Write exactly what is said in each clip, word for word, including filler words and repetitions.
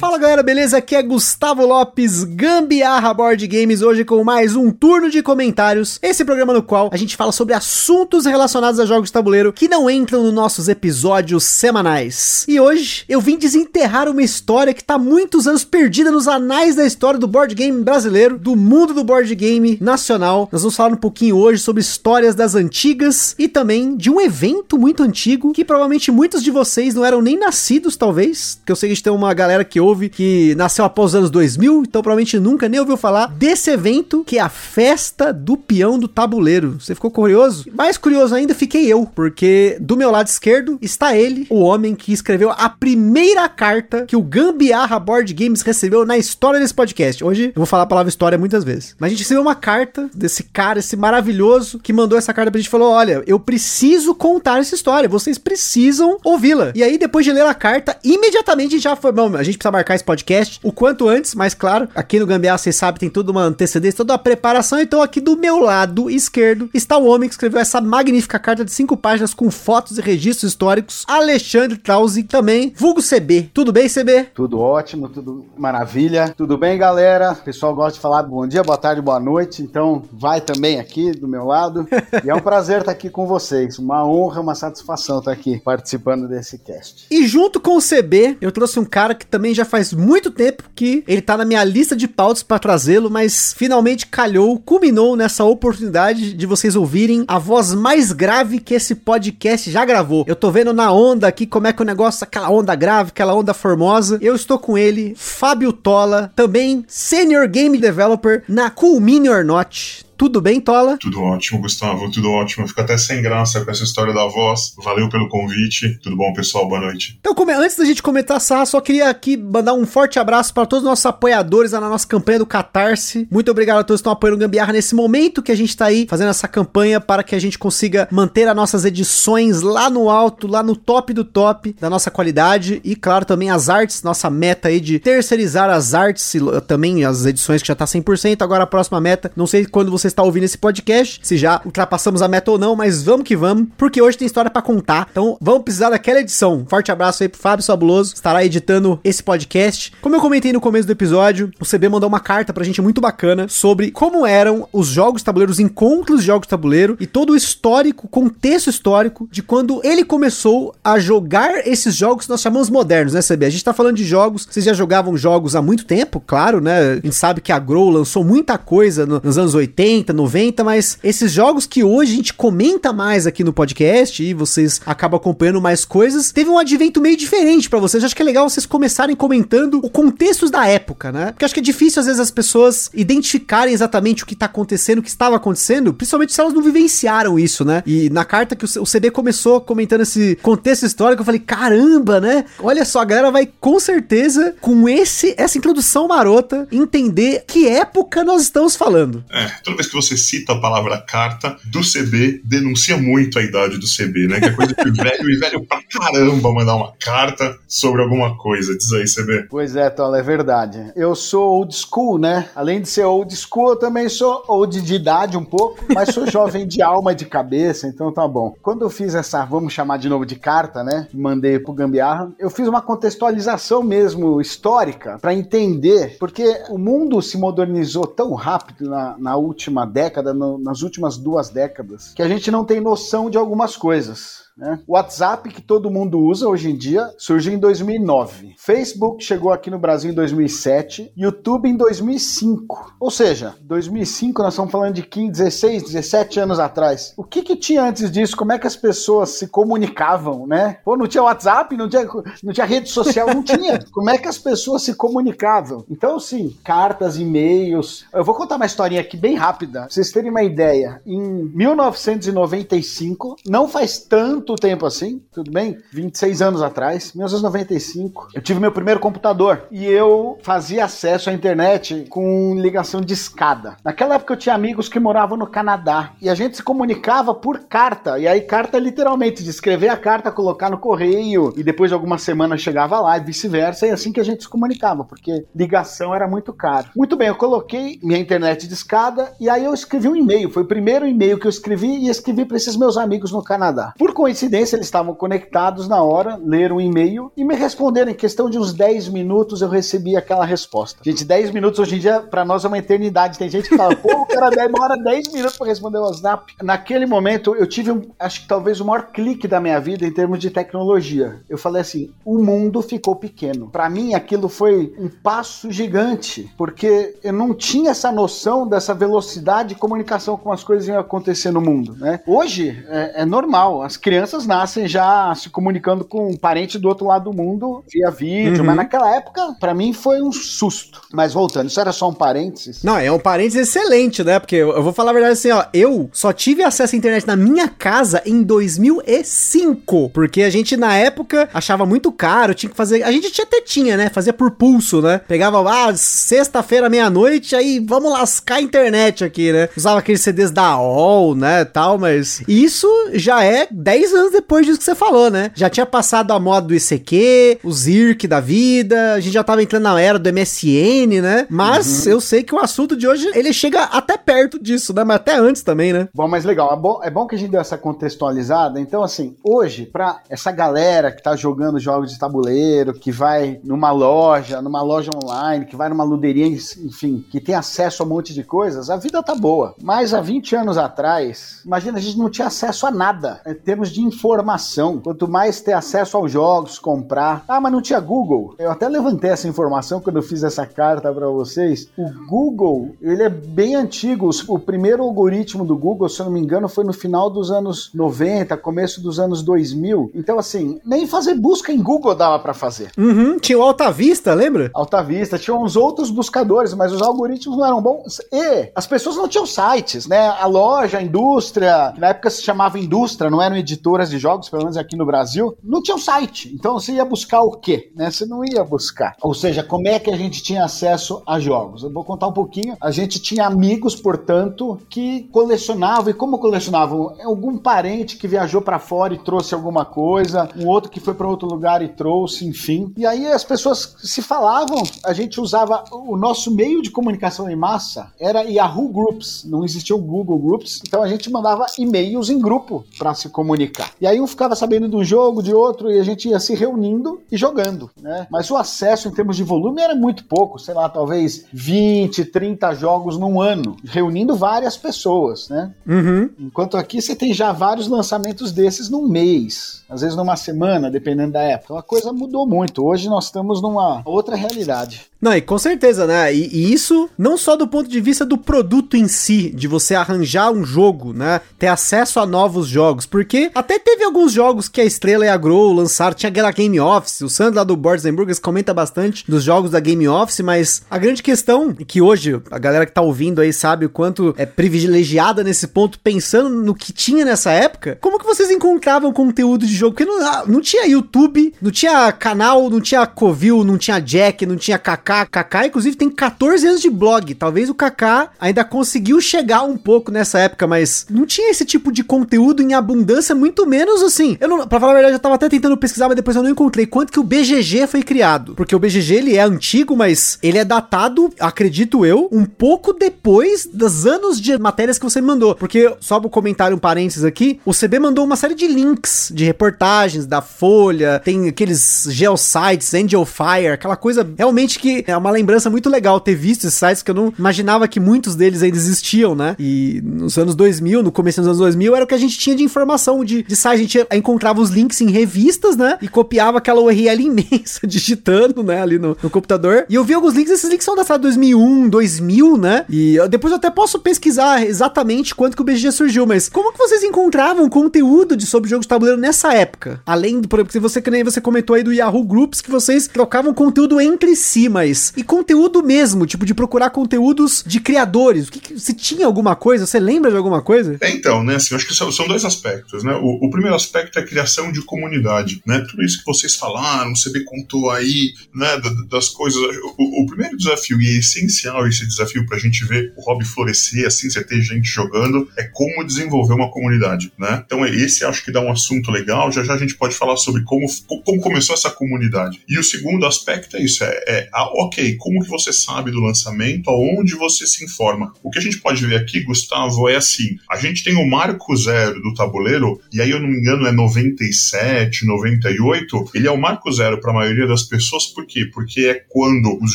Fala galera, beleza? Aqui é Gustavo Lopes, Gambiarra Board Games, hoje com mais um turno de comentários, esse programa no qual a gente fala sobre assuntos relacionados a jogos de tabuleiro que não entram nos nossos episódios semanais. E hoje eu vim desenterrar uma história que está há muitos anos perdida nos anais da história do board game brasileiro, do mundo do board game nacional. Nós vamos falar um pouquinho hoje sobre histórias das antigas e também de um evento muito antigo que provavelmente muitos de vocês não eram nem nascidos, talvez, porque eu sei que a gente tem uma galera que ouve que nasceu após os anos dois mil, então provavelmente nunca nem ouviu falar desse evento que é a Festa do Peão do Tabuleiro. Você ficou curioso? Mais curioso ainda fiquei eu, porque do meu lado esquerdo está ele, o homem que escreveu a primeira carta que o Gambiarra Board Games recebeu na história desse podcast. Hoje eu vou falar a palavra história muitas vezes, mas a gente recebeu uma carta desse cara, esse maravilhoso, que mandou essa carta pra gente e falou: olha, eu preciso contar essa história, vocês precisam ouvi-la. E aí depois de ler a carta, imediatamente a gente já foi, bom, a gente precisa marcar esse podcast o quanto antes, mas claro, aqui no Gambiarra, vocês sabem, tem toda uma antecedência, toda uma preparação. Então aqui do meu lado esquerdo está o homem que escreveu essa magnífica carta de cinco páginas com fotos e registros históricos, Alexandre Trauzi, também vulgo C B. Tudo bem, C B? Tudo ótimo, tudo maravilha. Tudo bem, galera? O pessoal gosta de falar bom dia, boa tarde, boa noite, então vai também aqui do meu lado. E é um prazer estar aqui com vocês, uma honra, uma satisfação estar aqui participando desse cast. E junto com o C B, eu trouxe um cara que também já faz muito tempo que ele tá na minha lista de pautas pra trazê-lo, mas finalmente calhou, culminou nessa oportunidade de vocês ouvirem a voz mais grave que esse podcast já gravou. Eu tô vendo na onda aqui como é que o negócio, aquela onda grave, aquela onda formosa. Eu estou com ele, Fábio Tola, também Senior Game Developer na Culmine or Not. Tudo bem, Tola? Tudo ótimo, Gustavo, tudo ótimo. Eu fico até sem graça com essa história da voz. Valeu pelo convite. Tudo bom, pessoal? Boa noite. Então, como é, antes da gente comentar, Sarra, só queria aqui mandar um forte abraço para todos os nossos apoiadores na nossa campanha do Catarse. Muito obrigado a todos que estão apoiando o Gambiarra nesse momento que a gente está aí fazendo essa campanha para que a gente consiga manter as nossas edições lá no alto, lá no top do top da nossa qualidade. E, claro, também as artes, nossa meta aí de terceirizar as artes, e também as edições que já está cem por cento. Agora a próxima meta, não sei quando você Você está ouvindo esse podcast, se já ultrapassamos a meta ou não, mas vamos que vamos, porque hoje tem história para contar, então vamos precisar daquela edição. Forte abraço aí pro Fábio Sabuloso, estará editando esse podcast. Como eu comentei no começo do episódio, o C B mandou uma carta pra gente muito bacana sobre como eram os jogos de tabuleiro, os encontros de jogos de tabuleiro e todo o histórico, contexto histórico de quando ele começou a jogar esses jogos que nós chamamos modernos, né, C B? A gente tá falando de jogos, vocês já jogavam jogos há muito tempo, claro, né? A gente sabe que a Grow lançou muita coisa nos anos oitenta, noventa, mas esses jogos que hoje a gente comenta mais aqui no podcast e vocês acabam acompanhando mais coisas, teve um advento meio diferente pra vocês. Eu acho que é legal vocês começarem comentando o contexto da época, né? Porque eu acho que é difícil às vezes as pessoas identificarem exatamente o que tá acontecendo, o que estava acontecendo, principalmente se elas não vivenciaram isso, né? E na carta que o C B começou comentando esse contexto histórico, eu falei, caramba, né? Olha só, a galera vai com certeza, com esse, essa introdução marota, entender que época nós estamos falando. É, toda vez que você cita a palavra carta do C B, denuncia muito a idade do C B, né? Que é coisa que velho e velho pra caramba mandar uma carta sobre alguma coisa. Diz aí, C B. Pois é, Tola, é verdade. Eu sou old school, né? Além de ser old school, eu também sou old de idade um pouco, mas sou jovem de alma e de cabeça, então tá bom. Quando eu fiz essa, vamos chamar de novo de carta, né? Mandei pro Gambiarra. Eu fiz uma contextualização mesmo histórica pra entender, porque o mundo se modernizou tão rápido na, na última última década, no, nas últimas duas décadas, que a gente não tem noção de algumas coisas. Né? O WhatsApp, que todo mundo usa hoje em dia, surgiu em dois mil e nove. Facebook chegou aqui no Brasil em dois mil e sete. YouTube em dois mil e cinco. Ou seja, dois mil e cinco nós estamos falando de quinze, dezesseis, dezessete anos atrás. O que que tinha antes disso? Como é que as pessoas se comunicavam, né? Pô, não tinha WhatsApp, não tinha, não tinha rede social, não tinha. Como é que as pessoas se comunicavam? Então, sim, cartas, e-mails... Eu vou contar uma historinha aqui bem rápida, pra vocês terem uma ideia. Em mil novecentos e noventa e cinco, não faz tanto tanto tempo assim, tudo bem? vinte e seis anos atrás, mil novecentos e noventa e cinco, eu tive meu primeiro computador e eu fazia acesso à internet com ligação de escada. Naquela época eu tinha amigos que moravam no Canadá e a gente se comunicava por carta. E aí carta literalmente, de escrever a carta, colocar no correio e depois de algumas semanas chegava lá e vice-versa. E assim que a gente se comunicava, porque ligação era muito caro. Muito bem, eu coloquei minha internet de escada e aí eu escrevi um e-mail. Foi o primeiro e-mail que eu escrevi e escrevi para esses meus amigos no Canadá. Por coincidência, eles estavam conectados na hora, leram o e-mail e me responderam. Em questão de uns dez minutos eu recebi aquela resposta. Gente, dez minutos hoje em dia pra nós é uma eternidade. Tem gente que fala, pô, o cara demora dez minutos pra responder o WhatsApp. Naquele momento eu tive, um, acho que talvez o maior clique da minha vida em termos de tecnologia. Eu falei assim, o mundo ficou pequeno. Pra mim aquilo foi um passo gigante, porque eu não tinha essa noção dessa velocidade de comunicação com as coisas iam acontecer no mundo, né? Hoje é, é normal, as crianças nascem já se comunicando com um parente do outro lado do mundo via vídeo, uhum. Mas naquela época pra mim foi um susto. Mas voltando, isso era só um parênteses. Não, é um parênteses excelente, né? Porque eu, eu vou falar a verdade assim, ó, eu só tive acesso à internet na minha casa em dois mil e cinco, porque a gente na época achava muito caro, tinha que fazer, a gente até tinha, né? Fazia por pulso, né? Pegava, ah, sexta-feira, meia-noite, aí vamos lascar a internet aqui, né? Usava aqueles C Ds da A O L, né, tal, mas isso já é dez anos depois disso que você falou, né? Já tinha passado a moda do I C Q, o Zirk da vida, a gente já tava entrando na era do M S N, né? Mas uhum. eu sei que o assunto de hoje, ele chega até perto disso, né? Mas até antes também, né? Bom, mas legal, é bom, é bom que a gente deu essa contextualizada, então assim, hoje, pra essa galera que tá jogando jogos de tabuleiro, que vai numa loja, numa loja online, que vai numa luderia, enfim, que tem acesso a um monte de coisas, a vida tá boa, mas há vinte anos atrás, imagina, a gente não tinha acesso a nada, em termos de informação, quanto mais ter acesso aos jogos, comprar, ah, mas não tinha Google, eu até levantei essa informação quando eu fiz essa carta pra vocês, o Google, ele é bem antigo, o primeiro algoritmo do Google, se eu não me engano, foi no final dos anos noventa, começo dos anos dois mil, então assim, nem fazer busca em Google dava pra fazer. Uhum, tinha o Alta Vista, lembra? Alta Vista, tinha uns outros buscadores, mas os algoritmos não eram bons, e as pessoas não tinham sites, né, a loja, a indústria, que na época se chamava indústria, não eram editoras de jogos, pelo menos aqui no Brasil, não tinha um site, então você ia buscar o quê? Né? Você não ia buscar, ou seja, como é que a gente tinha acesso a jogos? Eu vou contar um pouquinho, a gente tinha amigos, portanto, que colecionavam, e como colecionavam? Algum parente que viajou pra fora e trouxe alguma coisa, um outro que foi pra outro lugar e trouxe, enfim, e aí as pessoas se falavam, a gente usava o nosso meio de comunicação em massa, era Yahoo Groups, não existia o Google Groups, então a gente mandava e-mails em grupo pra se comunicar, e aí um ficava sabendo de um jogo, de outro, e a gente ia se reunindo e jogando, né, mas o acesso em termos de volume era muito pouco, sei lá, talvez vinte, trinta jogos num ano, reunindo várias pessoas, né, uhum. Enquanto aqui você tem já vários lançamentos desses num mês, às vezes numa semana, dependendo da época, então a coisa mudou muito, hoje nós estamos numa outra realidade. Não, e com certeza, né, e, e isso não só do ponto de vista do produto em si, de você arranjar um jogo, né, ter acesso a novos jogos, porque até teve alguns jogos que a Estrela e a Grow lançaram, tinha aquela Game Office, o Sandro lá do Boards and Burgers comenta bastante dos jogos da Game Office, mas a grande questão, que hoje a galera que tá ouvindo aí sabe o quanto é privilegiada nesse ponto, pensando no que tinha nessa época, como que vocês encontravam conteúdo de jogo? Porque não, não tinha YouTube, não tinha canal, não tinha Covil, não tinha Jack, não tinha Kaká, Kaká inclusive tem catorze anos de blog, talvez o Kaká ainda conseguiu chegar um pouco nessa época, mas não tinha esse tipo de conteúdo em abundância, muito menos assim, eu não, pra falar a verdade eu tava até tentando pesquisar, mas depois eu não encontrei quanto que o B G G foi criado, porque o B G G ele é antigo, mas ele é datado, acredito eu, um pouco depois dos anos de matérias que você mandou, porque, só vou comentar um parênteses aqui, o C B mandou uma série de links, de reportagens da Folha, tem aqueles geosites, Angel Fire, aquela coisa realmente que é uma lembrança muito legal ter visto esses sites, que eu não imaginava que muitos deles ainda existiam, né, e nos anos dois mil, no começo dos anos dois mil, era o que a gente tinha de informação de, de sites, a gente encontrava os links em revistas, né, e copiava aquela U R L imensa, digitando, né, ali no, no computador, e eu vi alguns links, esses links são da sala dois mil e um, dois mil, né, e eu, depois eu até posso pesquisar exatamente quanto que o B G G surgiu, mas como que vocês encontravam conteúdo de, sobre jogos de tabuleiro nessa época? Além do, porque você, que nem você comentou aí do Yahoo Groups, que vocês trocavam conteúdo entre si, mas, e conteúdo mesmo, tipo, de procurar conteúdos de criadores, o que, que se tinha alguma coisa, você lembra de alguma coisa? É, então, né, assim, eu acho que são, são dois aspectos, né, o o primeiro aspecto é a criação de comunidade, né? Tudo isso que vocês falaram, o C B contou aí, né, das coisas. O, o primeiro desafio, e é essencial esse desafio para a gente ver o hobby florescer, assim, você ter gente jogando, é como desenvolver uma comunidade, né? Então esse acho que dá um assunto legal, já já a gente pode falar sobre como, como começou essa comunidade. E o segundo aspecto é isso, é, é ah, ok, como que você sabe do lançamento, aonde você se informa. O que a gente pode ver aqui, Gustavo, é assim, a gente tem o marco zero do tabuleiro, e aí eu não me engano é noventa e sete, noventa e oito, ele é o marco zero para a maioria das pessoas, por quê? Porque é quando os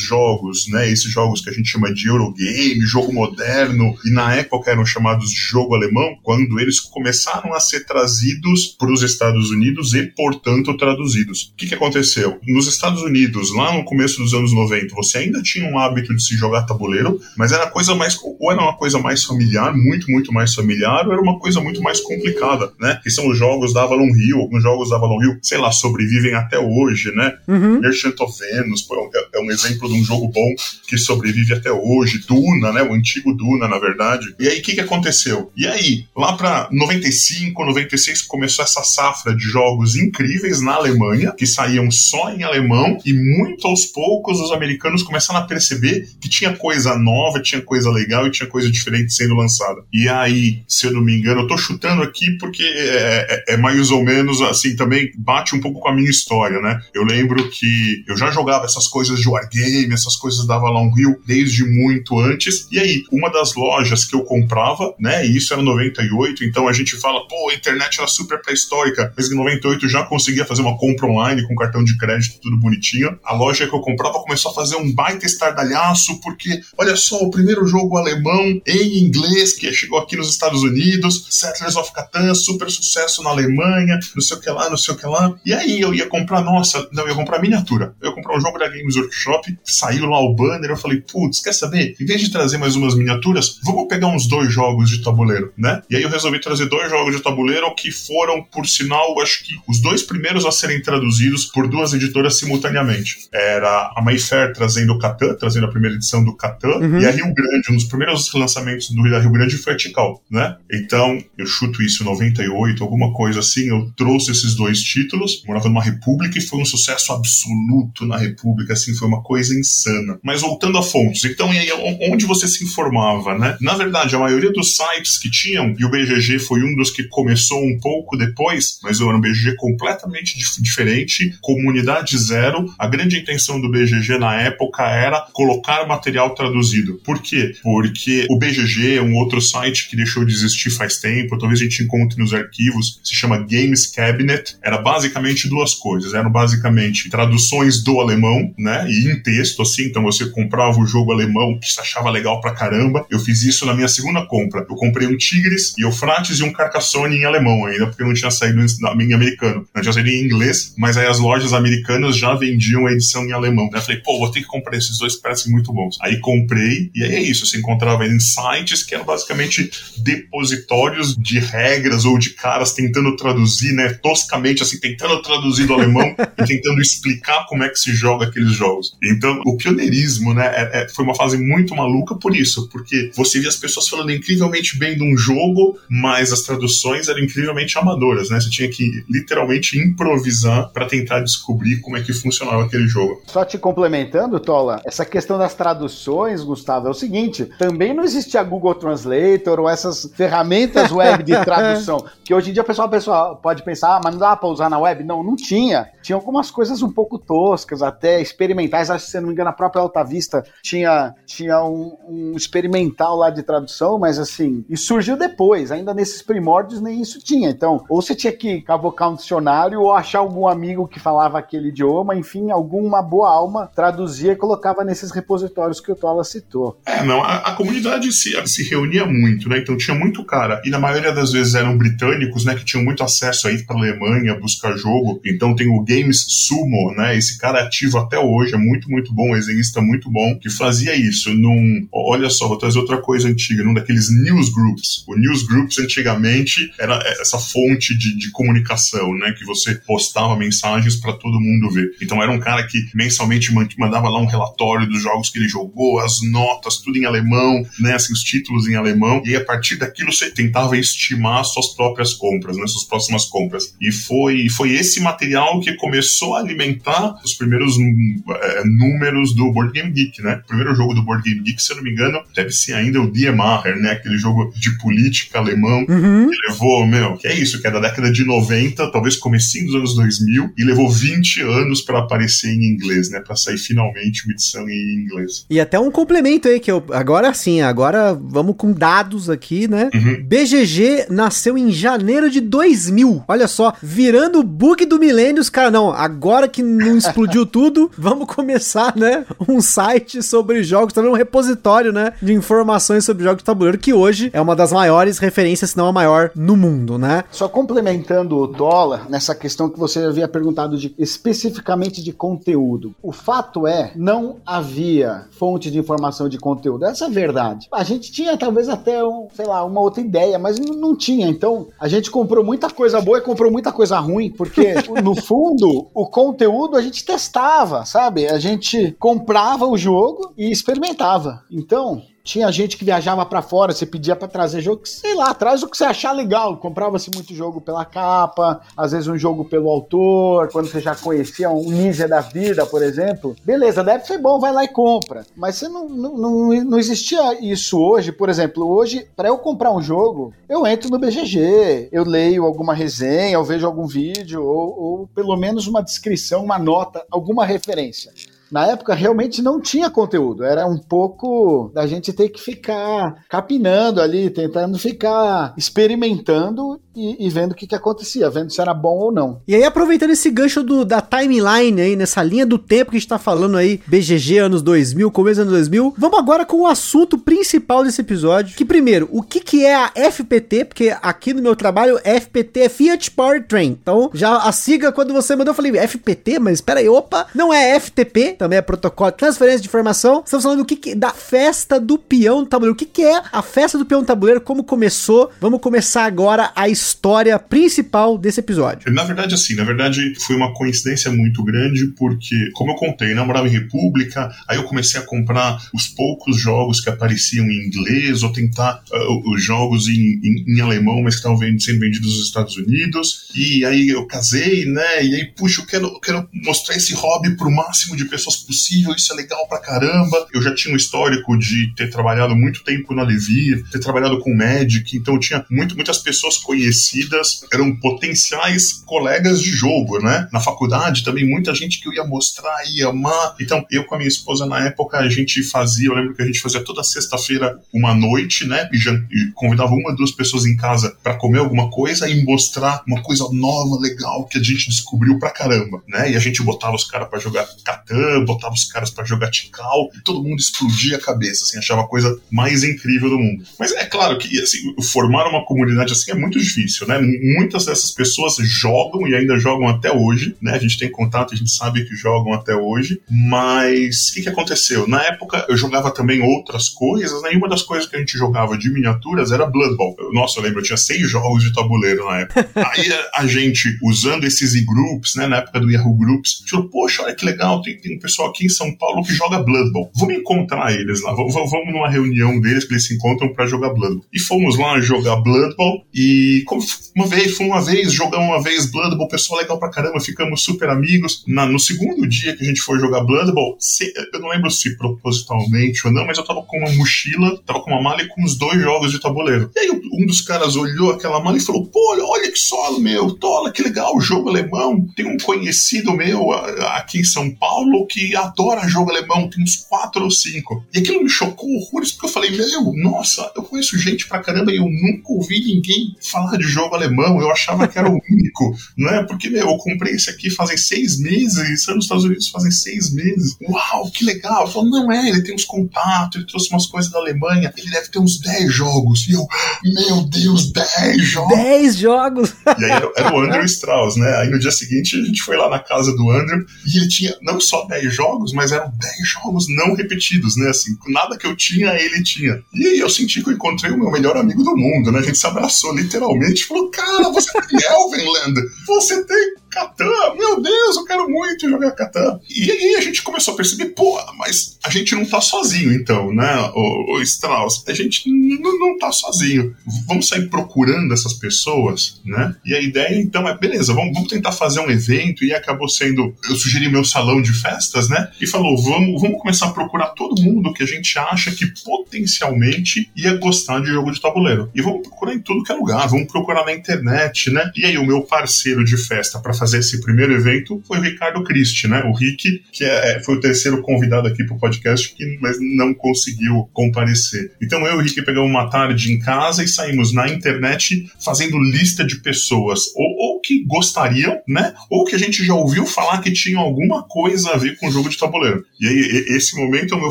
jogos, né, esses jogos que a gente chama de Eurogame, jogo moderno, e na época eram chamados de jogo alemão, quando eles começaram a ser trazidos para os Estados Unidos e, portanto, traduzidos. O que, que aconteceu? Nos Estados Unidos, lá no começo dos anos noventa, você ainda tinha um hábito de se jogar tabuleiro, mas era coisa mais, ou era uma coisa mais familiar, muito, muito mais familiar, ou era uma coisa muito mais complicada, né? Que são os jogos da Avalon Hill, alguns jogos da Avalon Hill, sei lá, sobrevivem até hoje, né? Uhum. Merchant of Venus é um exemplo de um jogo bom que sobrevive até hoje, Duna, né? O antigo Duna, na verdade. E aí, o que, que aconteceu? E aí, lá pra noventa e cinco, noventa e seis, começou essa safra de jogos incríveis na Alemanha, que saíam só em alemão, e muito aos poucos os americanos começaram a perceber que tinha coisa nova, tinha coisa legal e tinha coisa diferente sendo lançada. E aí, se eu não me engano, eu tô chutando aqui porque é, é, é mais ou menos assim, também bate um pouco com a minha história, né? Eu lembro que eu já jogava essas coisas de wargame, essas coisas da Avalon Hill desde muito antes, e aí, uma das lojas que eu comprava, né, e isso era noventa e oito, então a gente fala, pô, a internet era super pré-histórica, mas em noventa e oito eu já conseguia fazer uma compra online com cartão de crédito, tudo bonitinho. A loja que eu comprava começou a fazer um baita estardalhaço, porque, olha só, o primeiro jogo alemão em inglês, que chegou aqui nos Estados Unidos, Settlers of Catan, super sucesso na Alemanha, não sei o que lá, não sei o que lá. E aí eu ia comprar, nossa, não, eu ia comprar miniatura. Eu ia comprar um jogo da Games Workshop, saiu lá o banner, eu falei, putz, quer saber? Em vez de trazer mais umas miniaturas, vamos pegar uns dois jogos de tabuleiro, né? E aí eu resolvi trazer dois jogos de tabuleiro que foram, por sinal, acho que os dois primeiros a serem traduzidos por duas editoras simultaneamente. Era a Mayfair trazendo o Catan, trazendo a primeira edição do Catan, uhum. E a Rio Grande, um dos primeiros lançamentos do Rio Grande foi a Tical, né? Então, eu chuto isso, noventa e oito, alguma coisa assim, eu trouxe esses dois títulos, morava numa república e foi um sucesso absoluto na república, assim, foi uma coisa insana. Mas voltando a fontes, então, e aí, onde você se informava, né? Na verdade, a maioria dos sites que tinham, e o B G G foi um dos que começou um pouco depois, mas era um B G G completamente dif- diferente, comunidade zero. A grande intenção do B G G na época era colocar material traduzido. Por quê? Porque o B G G é um outro site que deixou de existir faz tempo, talvez a gente encontre nos arquivos, se chama Games Cabinet. Era basicamente duas coisas, eram basicamente traduções do alemão, né, e em texto, assim, então você comprava o jogo alemão que você achava legal pra caramba. Eu fiz isso na minha segunda compra, eu comprei um Tigres e Eufrates e um Carcassonne em alemão ainda, porque não tinha saído em americano, não tinha saído em inglês, mas aí as lojas americanas já vendiam a edição em alemão, né? Eu falei, pô, vou ter que comprar esses dois, parecem muito bons. Aí comprei, e aí é isso, você encontrava em sites que eram basicamente depositórios de regras ou de caras tentando traduzir, né, toscamente, assim, tentando traduzir do alemão e tentando explicar como é que se joga aqueles jogos. Então, o pioneirismo, né, é, é, foi uma fase muito maluca por isso, porque você via as pessoas falando incrivelmente bem de um jogo, mas as traduções eram incrivelmente amadoras, né? Você tinha que literalmente improvisar para tentar descobrir como é que funcionava aquele jogo. Só te complementando, Tola, essa questão das traduções, Gustavo, é o seguinte, também não existia Google Translator ou essas ferramentas web de tradução, que hoje em dia a pessoa, a pessoa pode pensar, ah, mas não dá para usar na web? Não, não tinha. Tinha algumas coisas um pouco toscas, até experimentais, acho que, se não me engano, a própria Alta Vista tinha, tinha um, um experimental lá de tradução, mas assim, isso surgiu depois, ainda nesses primórdios nem isso tinha, então, ou você tinha que cavocar um dicionário, ou achar algum amigo que falava aquele idioma, enfim, alguma boa alma traduzia e colocava nesses repositórios que o Tola citou. É, não, a, a comunidade se, se reunia muito, né, então tinha muito cara, e na maioria das vezes eram britânicos, né, que tinham muito acesso aí pra Alemanha, buscar jogo, então tem o Games Sumo, né, esse cara ativo até hoje, é muito, muito bom, desenhista muito bom, que fazia isso num, olha só, vou trazer outra coisa antiga, num daqueles news groups. O news groups antigamente era essa fonte de, de comunicação, né, que você postava mensagens pra todo mundo ver. Então era um cara que mensalmente mandava lá um relatório dos jogos que ele jogou, as notas, tudo em alemão, né, assim, os títulos em alemão, e a partir daquilo você tentava estimar suas próprias compras, compras, né, suas próximas compras. E foi, foi esse material que começou a alimentar os primeiros é, números do Board Game Geek, né? O primeiro jogo do Board Game Geek, se eu não me engano, deve ser ainda o Die Macher, né? Aquele jogo de política alemão, uhum, que levou, meu, que é isso, que é da década de noventa, talvez comecinho dos anos dois mil, e levou vinte anos pra aparecer em inglês, né? Pra sair finalmente uma edição em inglês. E até um complemento aí, que eu, agora sim, agora vamos com dados aqui, né? Uhum. B G G nasceu em janeiro de dois mil, olha só, virando o bug do milênio, os caras, não, agora que não explodiu tudo, vamos começar, né? Um site sobre jogos, também um repositório, né? De informações sobre jogos de tabuleiro, que hoje é uma das maiores referências, se não a maior, no mundo, né? Só complementando o Tola nessa questão que você havia perguntado de, especificamente de conteúdo. O fato é, não havia fonte de informação de conteúdo. Essa é a verdade. A gente tinha talvez até, um, sei lá, uma outra ideia, mas não, não tinha. Então, a gente comprou muita coisa boa e comprou muita coisa ruim, porque, no fundo, o conteúdo a gente testava, sabe? A gente comprava o jogo e experimentava. Então... tinha gente que viajava pra fora, você pedia pra trazer jogo, sei lá, traz o que você achar legal. Comprava-se muito jogo pela capa, às vezes um jogo pelo autor, quando você já conhecia um Ninja da vida, por exemplo. Beleza, deve ser bom, vai lá e compra. Mas você não, não, não, não existia isso hoje, por exemplo. Hoje, pra eu comprar um jogo, eu entro no B G G, eu leio alguma resenha, eu vejo algum vídeo, ou, ou pelo menos uma descrição, uma nota, alguma referência. Na época, realmente não tinha conteúdo. Era um pouco da gente ter que ficar capinando ali, tentando ficar experimentando e, e vendo o que, que acontecia, vendo se era bom ou não. E aí, aproveitando esse gancho do, da timeline aí, nessa linha do tempo que a gente tá falando aí, B G G, anos dois mil, começo dos anos dois mil, vamos agora com o assunto principal desse episódio, que primeiro, o que que é a F P T, porque aqui no meu trabalho, F P T é Fiat Powertrain. Então, já a sigla, quando você mandou, eu falei, F P T? Mas espera aí, opa, não é F T P, também é protocolo de transferência de informação. Estamos falando do que, que da festa do peão do tabuleiro. O que, que é a festa do peão do tabuleiro? Como começou? Vamos começar agora a história principal desse episódio. Na verdade, assim, na verdade foi uma coincidência muito grande, porque, como eu contei, né, eu morava em República, aí eu comecei a comprar os poucos jogos que apareciam em inglês, ou tentar uh, os jogos em, em, em alemão, mas que estavam sendo vendidos nos Estados Unidos. E aí eu casei, né, e aí, puxa, eu quero, eu quero mostrar esse hobby pro máximo de pessoas possível, isso é legal pra caramba. Eu já tinha um histórico de ter trabalhado muito tempo na Levir, ter trabalhado com Magic, então eu tinha muito, muitas pessoas conhecidas, eram potenciais colegas de jogo, né? Na faculdade também, muita gente que eu ia mostrar, ia amar. Então, eu com a minha esposa na época, a gente fazia, eu lembro que a gente fazia toda sexta-feira uma noite, né? E, já, e convidava uma, duas pessoas em casa pra comer alguma coisa e mostrar uma coisa nova, legal, que a gente descobriu pra caramba, né? E a gente botava os caras pra jogar Catan, botava os caras pra jogar Tical, e todo mundo explodia a cabeça, assim, achava a coisa mais incrível do mundo. Mas é claro que, assim, formar uma comunidade assim é muito difícil, né? Muitas dessas pessoas jogam e ainda jogam até hoje, né? A gente tem contato, a gente sabe que jogam até hoje, mas o que, que aconteceu? Na época eu jogava também outras coisas, né? E uma das coisas que a gente jogava de miniaturas era Blood Bowl. Nossa, eu lembro, eu tinha seis jogos de tabuleiro na época. Aí a gente, usando esses e-groups, né? Na época do Yahoo Groups, falou, poxa, olha que legal, tem, tem um pessoal aqui em São Paulo que joga Blood Bowl. Vamos encontrar eles lá. Vamos, vamos numa reunião deles que eles se encontram pra jogar Blood Bowl. E fomos lá jogar Blood Bowl e como uma vez, foi uma vez, jogamos uma vez Blood Bowl, pessoal legal pra caramba, ficamos super amigos. Na, no segundo dia que a gente foi jogar Blood Bowl, se, eu não lembro se propositalmente ou não, mas eu tava com uma mochila, tava com uma mala e com os dois jogos de tabuleiro. E aí um dos caras olhou aquela mala e falou, pô, olha que só, meu, Tola, que legal, o jogo alemão. Tem um conhecido meu aqui em São Paulo que adora jogo alemão, tem uns quatro ou cinco. E aquilo me chocou horrores, porque eu falei, meu, nossa, eu conheço gente pra caramba e eu nunca ouvi ninguém falar de jogo alemão, eu achava que era o único, né? Porque, meu, eu comprei esse aqui fazem seis meses, isso é nos Estados Unidos fazem seis meses. Uau, que legal! Eu falei, não é, ele tem uns contatos, ele trouxe umas coisas da Alemanha, ele deve ter uns dez jogos. E eu, meu Deus, dez jogos! dez jogos! E aí era, era o Andrew Strauss, né? Aí no dia seguinte a gente foi lá na casa do Andrew e ele tinha, não só dez jogos, mas eram dez jogos não repetidos, né, assim, nada que eu tinha, ele tinha. E aí eu senti que eu encontrei o meu melhor amigo do mundo, né, a gente se abraçou literalmente e falou, cara, você tem Elvenland, você tem Catan, meu Deus, eu quero muito jogar Catan. E aí a gente começou a perceber, pô, mas a gente não tá sozinho então, né, o, o Strauss, a gente não, não tá sozinho, vamos sair procurando essas pessoas, né, e a ideia então é, beleza, vamos, vamos tentar fazer um evento, e acabou sendo, eu sugeri meu salão de festas, né, e falou, vamos, vamos começar a procurar todo mundo que a gente acha que potencialmente ia gostar de jogo de tabuleiro, e vamos procurar em tudo que é lugar, vamos procurar na internet, né, e aí o meu parceiro de festa para fazer esse primeiro evento foi o Ricardo Christ, né? O Rick, que é, foi o terceiro convidado aqui pro podcast, que, mas não conseguiu comparecer. Então eu e o Rick pegamos uma tarde em casa e saímos na internet fazendo lista de pessoas, ou, ou que gostariam, né? Ou que a gente já ouviu falar que tinham alguma coisa a ver com o jogo de tabuleiro. E aí esse momento é o meu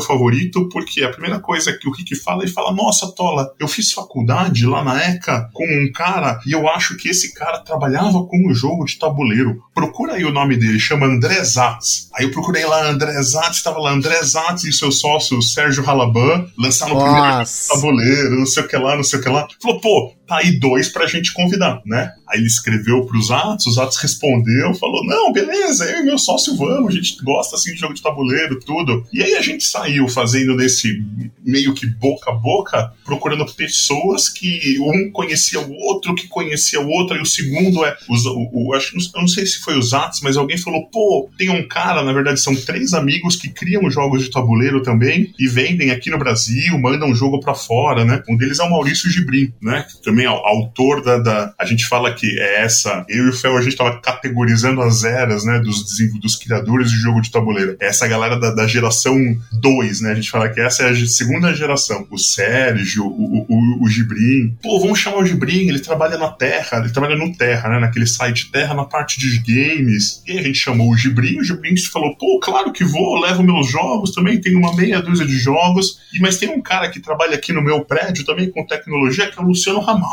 favorito, porque a primeira coisa que o Rick fala, ele fala, nossa, Tola, eu fiz faculdade lá na ECA com um cara, e eu acho que esse cara trabalhava com o jogo de tabuleiro. Procura aí o nome dele, chama André Zatz. Aí eu procurei lá André Zatz, estava lá André Zatz e seu sócio Sérgio Halaban lançaram o primeiro tabuleiro, não sei o que lá, não sei o que lá. Falou, pô, tá aí dois pra gente convidar, né? Aí ele escreveu pro Zatz, o Zatz respondeu, falou, não, beleza, eu e meu sócio vamos, a gente gosta assim de jogo de tabuleiro, tudo. E aí a gente saiu fazendo nesse meio que boca a boca, procurando pessoas que um conhecia o outro, que conhecia o outro, e o segundo é, o, o, acho que não sei se foi o Zatz, mas alguém falou, pô, tem um cara, na verdade são três amigos que criam jogos de tabuleiro também e vendem aqui no Brasil, mandam jogo pra fora, né? Um deles é o Maurício Gibrin, né? Que também autor da, da... A gente fala que é essa... Eu e o Fel, a gente tava categorizando as eras, né? Dos, dos criadores de jogo de tabuleiro. Essa galera da, da geração dois, né? A gente fala que essa é a segunda geração. O Sérgio, o, o, o Gibrin. Pô, vamos chamar o Gibrin, ele trabalha na Terra. Ele trabalha no Terra, né? Naquele site Terra, na parte de games. E a gente chamou o Gibrin, o Gibrin falou, pô, claro que vou, levo meus jogos também, tenho uma meia dúzia de jogos. E, mas tem um cara que trabalha aqui no meu prédio também com tecnologia, que é o Luciano Ramalho.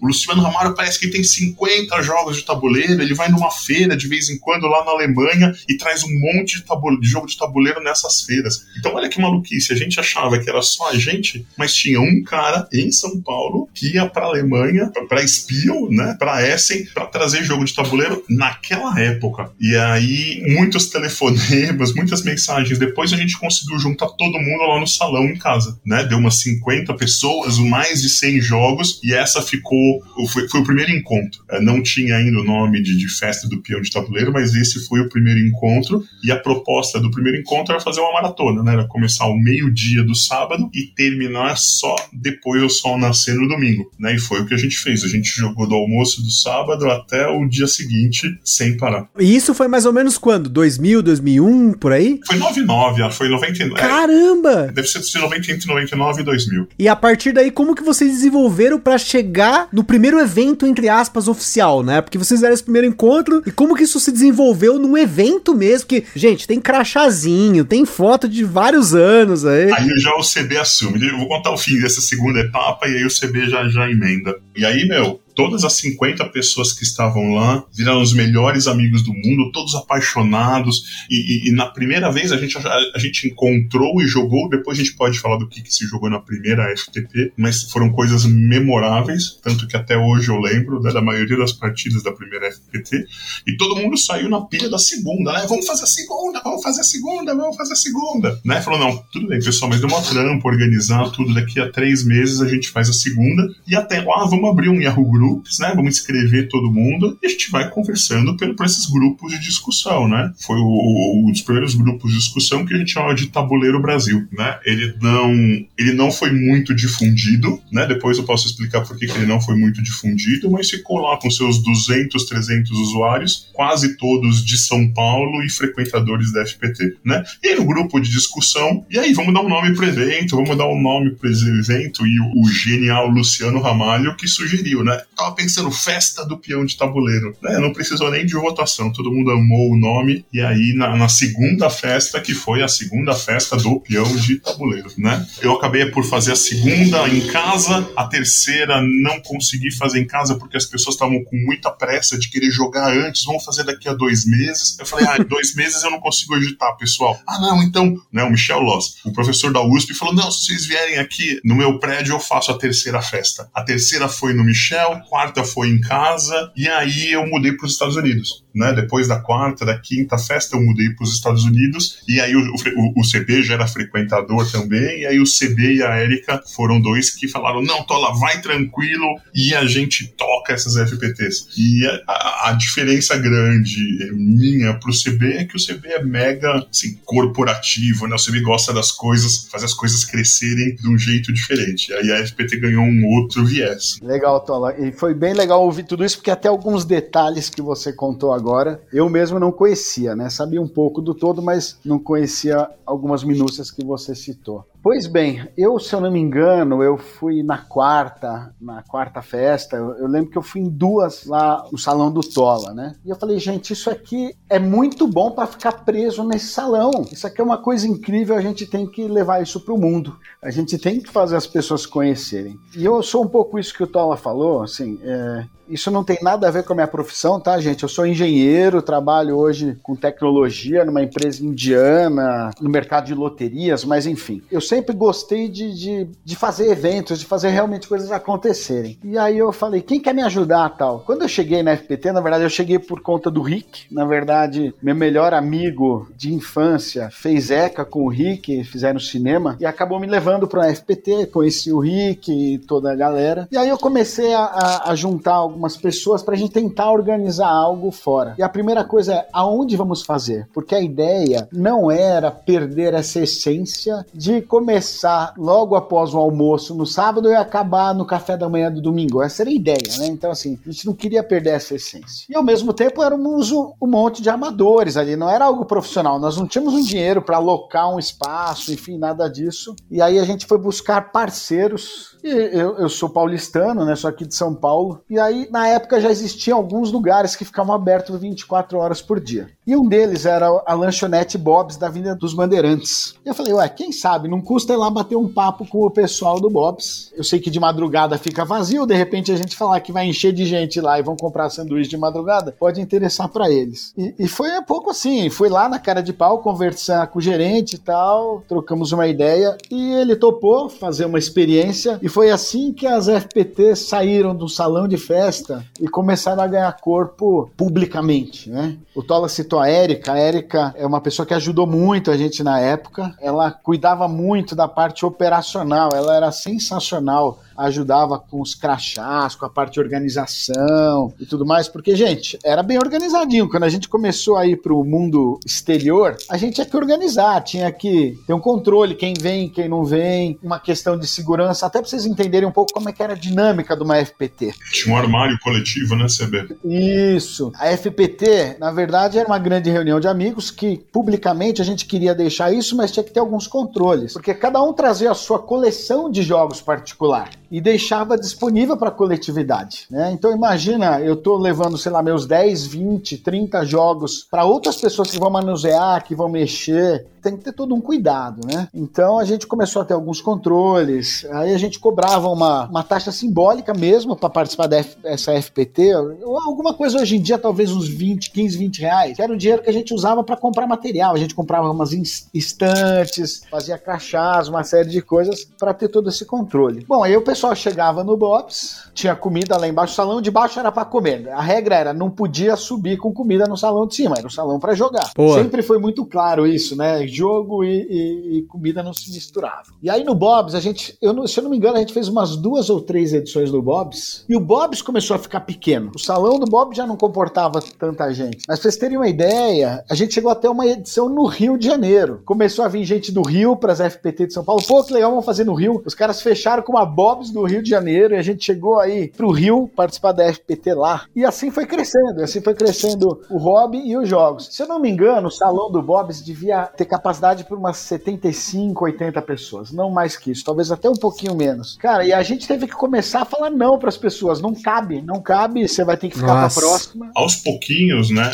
O Luciano Ramalho parece que tem cinquenta jogos de tabuleiro, ele vai numa feira de vez em quando lá na Alemanha e traz um monte de, tabu- de jogo de tabuleiro nessas feiras. Então olha que maluquice, a gente achava que era só a gente, mas tinha um cara em São Paulo que ia pra Alemanha, pra, pra Spiel, né, pra Essen, pra trazer jogo de tabuleiro naquela época. E aí muitos telefonemas, muitas mensagens, depois a gente conseguiu juntar todo mundo lá no salão em casa, né, deu umas cinquenta pessoas, mais de cem jogos, e essa ficou, foi, foi o primeiro encontro. Não tinha ainda o nome de, de festa do peão de tabuleiro, mas esse foi o primeiro encontro, e a proposta do primeiro encontro era fazer uma maratona, né? Era começar ao meio-dia do sábado e terminar só depois do sol nascer no domingo, né? E foi o que a gente fez, a gente jogou do almoço do sábado até o dia seguinte sem parar. E isso foi mais ou menos quando? dois mil, dois mil e um, por aí? Foi noventa e nove, foi noventa e nove. Caramba! É, deve ser entre noventa e nove e dois mil. E a partir daí, como que vocês desenvolveram pra chegar no primeiro evento, entre aspas, oficial, né? Porque vocês fizeram esse primeiro encontro, e como que isso se desenvolveu num evento mesmo, que, gente, tem crachazinho, tem foto de vários anos aí. Aí já o C B assume. Eu vou contar o fim dessa segunda etapa e aí o C B já, já emenda. E aí, meu... Todas as cinquenta pessoas que estavam lá viraram os melhores amigos do mundo, todos apaixonados, e, e, e na primeira vez a gente, a, a gente encontrou e jogou, depois a gente pode falar do que, que se jogou na primeira F T P, mas foram coisas memoráveis, tanto que até hoje eu lembro, né, da maioria das partidas da primeira F P T, e todo mundo saiu na pilha da segunda, né, vamos fazer a segunda, vamos fazer a segunda, vamos fazer a segunda, né, falou, não, tudo bem pessoal, mas deu uma trampa organizar tudo, daqui a três meses a gente faz a segunda, e até lá vamos abrir um Yahoo Groups, Grupos, né? Vamos escrever todo mundo e a gente vai conversando pelo, por esses grupos de discussão, né? Foi o, o, um dos primeiros grupos de discussão que a gente chama de Tabuleiro Brasil, né? Ele não, ele não foi muito difundido, né? Depois eu posso explicar por que, que ele não foi muito difundido, mas ficou lá com seus duzentos, trezentos usuários, quase todos de São Paulo e frequentadores da F P T, né? E aí o grupo de discussão, e aí vamos dar um nome pro evento, vamos dar um nome pro evento, e o, o genial Luciano Ramalho que sugeriu, né? Tava pensando, festa do peão de tabuleiro, né? Não precisou nem de votação, todo mundo amou o nome, e aí na, na segunda festa, que foi a segunda festa do peão de tabuleiro, né? Eu acabei por fazer a segunda em casa, a terceira não consegui fazer em casa porque as pessoas estavam com muita pressa de querer jogar antes, vamos fazer daqui a dois meses. Eu falei, ah, em dois meses eu não consigo agitar, pessoal. Ah, não, então, né, o Michel Loss, o professor da U S P, falou, não, se vocês vierem aqui no meu prédio eu faço a terceira festa. A terceira foi no Michel, quarta foi em casa, e aí eu mudei para os Estados Unidos. né? Depois da quarta, da quinta festa, eu mudei para os Estados Unidos, e aí o, o, o C B já era frequentador também, e aí o C B e a Erika foram dois que falaram, não, Tola, vai tranquilo, e a gente toca essas F P Ts. E a, a, a diferença grande minha pro C B é que o C B é mega, assim, corporativo, né? O C B gosta das coisas, faz as coisas crescerem de um jeito diferente. Aí a F P T ganhou um outro viés. Legal, Tola, e foi bem legal ouvir tudo isso, porque até alguns detalhes que você contou agora, eu mesmo não conhecia, né? Sabia um pouco do todo, mas não conhecia algumas minúcias que você citou. Pois bem, eu, se eu não me engano, eu fui na quarta, na quarta festa, eu, eu lembro que eu fui em duas lá no salão do Tola, né? E eu falei, gente, isso aqui é muito bom para ficar preso nesse salão. Isso aqui é uma coisa incrível, a gente tem que levar isso pro mundo. A gente tem que fazer as pessoas conhecerem. E eu sou um pouco isso que o Tola falou, assim, é... Isso não tem nada a ver com a minha profissão, tá, gente? Eu sou engenheiro, trabalho hoje com tecnologia numa empresa indiana, no mercado de loterias, mas enfim. Eu sempre gostei de, de, de fazer eventos, de fazer realmente coisas acontecerem. E aí eu falei, quem quer me ajudar, tal? Quando eu cheguei na F P T, na verdade, eu cheguei por conta do Rick. Na verdade, meu melhor amigo de infância fez ECA com o Rick, fizeram cinema, e acabou me levando para a F P T, conheci o Rick e toda a galera. E aí eu comecei a, a, a juntar algumas umas pessoas para a gente tentar organizar algo fora. E a primeira coisa é, aonde vamos fazer? Porque a ideia não era perder essa essência de começar logo após o almoço no sábado e acabar no café da manhã do domingo. Essa era a ideia, né? Então, assim, a gente não queria perder essa essência. E, ao mesmo tempo, éramos um, um monte de amadores ali, não era algo profissional. Nós não tínhamos um dinheiro para alocar um espaço, enfim, nada disso. E aí a gente foi buscar parceiros. E eu, eu sou paulistano, né? Sou aqui de São Paulo. E aí, na época, já existiam alguns lugares que ficavam abertos vinte e quatro horas por dia. E um deles era a lanchonete Bob's da Avenida dos Bandeirantes. E eu falei, ué, quem sabe, não custa ir lá bater um papo com o pessoal do Bob's. Eu sei que de madrugada fica vazio, de repente a gente falar que vai encher de gente lá e vão comprar sanduíche de madrugada, pode interessar pra eles. E, e foi um pouco assim, fui lá na cara de pau conversar com o gerente e tal, trocamos uma ideia e ele topou fazer uma experiência e foi assim que as F P Ts saíram do salão de festa e começaram a ganhar corpo publicamente, né? O Tola citou a Erika. A Erika é uma pessoa que ajudou muito a gente na época. Ela cuidava muito da parte operacional, ela era sensacional. Ajudava com os crachás, com a parte de organização e tudo mais, porque, gente, era bem organizadinho. Quando a gente começou a ir pro mundo exterior, a gente tinha que organizar, tinha que ter um controle, quem vem, quem não vem, uma questão de segurança, até pra vocês entenderem um pouco como é que era a dinâmica de uma F P T. Tinha um armário coletivo, né, C B? Isso. A F P T, na verdade, era uma grande reunião de amigos que, publicamente, a gente queria deixar isso, mas tinha que ter alguns controles, porque cada um trazia a sua coleção de jogos particular e deixava disponível para a coletividade, né? Então imagina, eu tô levando, sei lá, meus dez, vinte, trinta jogos para outras pessoas que vão manusear, que vão mexer. Tem que ter todo um cuidado, né? Então a gente começou a ter alguns controles, aí a gente cobrava uma, uma taxa simbólica mesmo para participar dessa F P T, ou alguma coisa hoje em dia, talvez uns vinte, quinze, vinte reais, que era o dinheiro que a gente usava para comprar material. A gente comprava umas estantes, fazia crachás, uma série de coisas para ter todo esse controle. Bom, aí o pessoal chegava no Bob's, tinha comida lá embaixo, o salão de baixo era para comer. A regra era, não podia subir com comida no salão de cima, era um salão para jogar. Pô. Sempre foi muito claro isso, né? Jogo e, e, e comida não se misturavam. E aí no Bob's, a gente, eu não, se eu não me engano, a gente fez umas duas ou três edições do Bob's, e o Bob's começou a ficar pequeno. O salão do Bob's já não comportava tanta gente. Mas pra vocês terem uma ideia, a gente chegou até uma edição no Rio de Janeiro. Começou a vir gente do Rio pras F P T de São Paulo. Pô, que legal, vamos fazer no Rio. Os caras fecharam com uma Bob's do Rio de Janeiro, e a gente chegou aí pro Rio participar da F P T lá. E assim foi crescendo, assim foi crescendo o hobby e os jogos. Se eu não me engano, o salão do Bob's devia ter capacidade para umas setenta e cinco, oitenta pessoas, não mais que isso, talvez até um pouquinho menos. Cara, e a gente teve que começar a falar não para as pessoas, não cabe, não cabe, você vai ter que ficar para a próxima. Aos pouquinhos, né,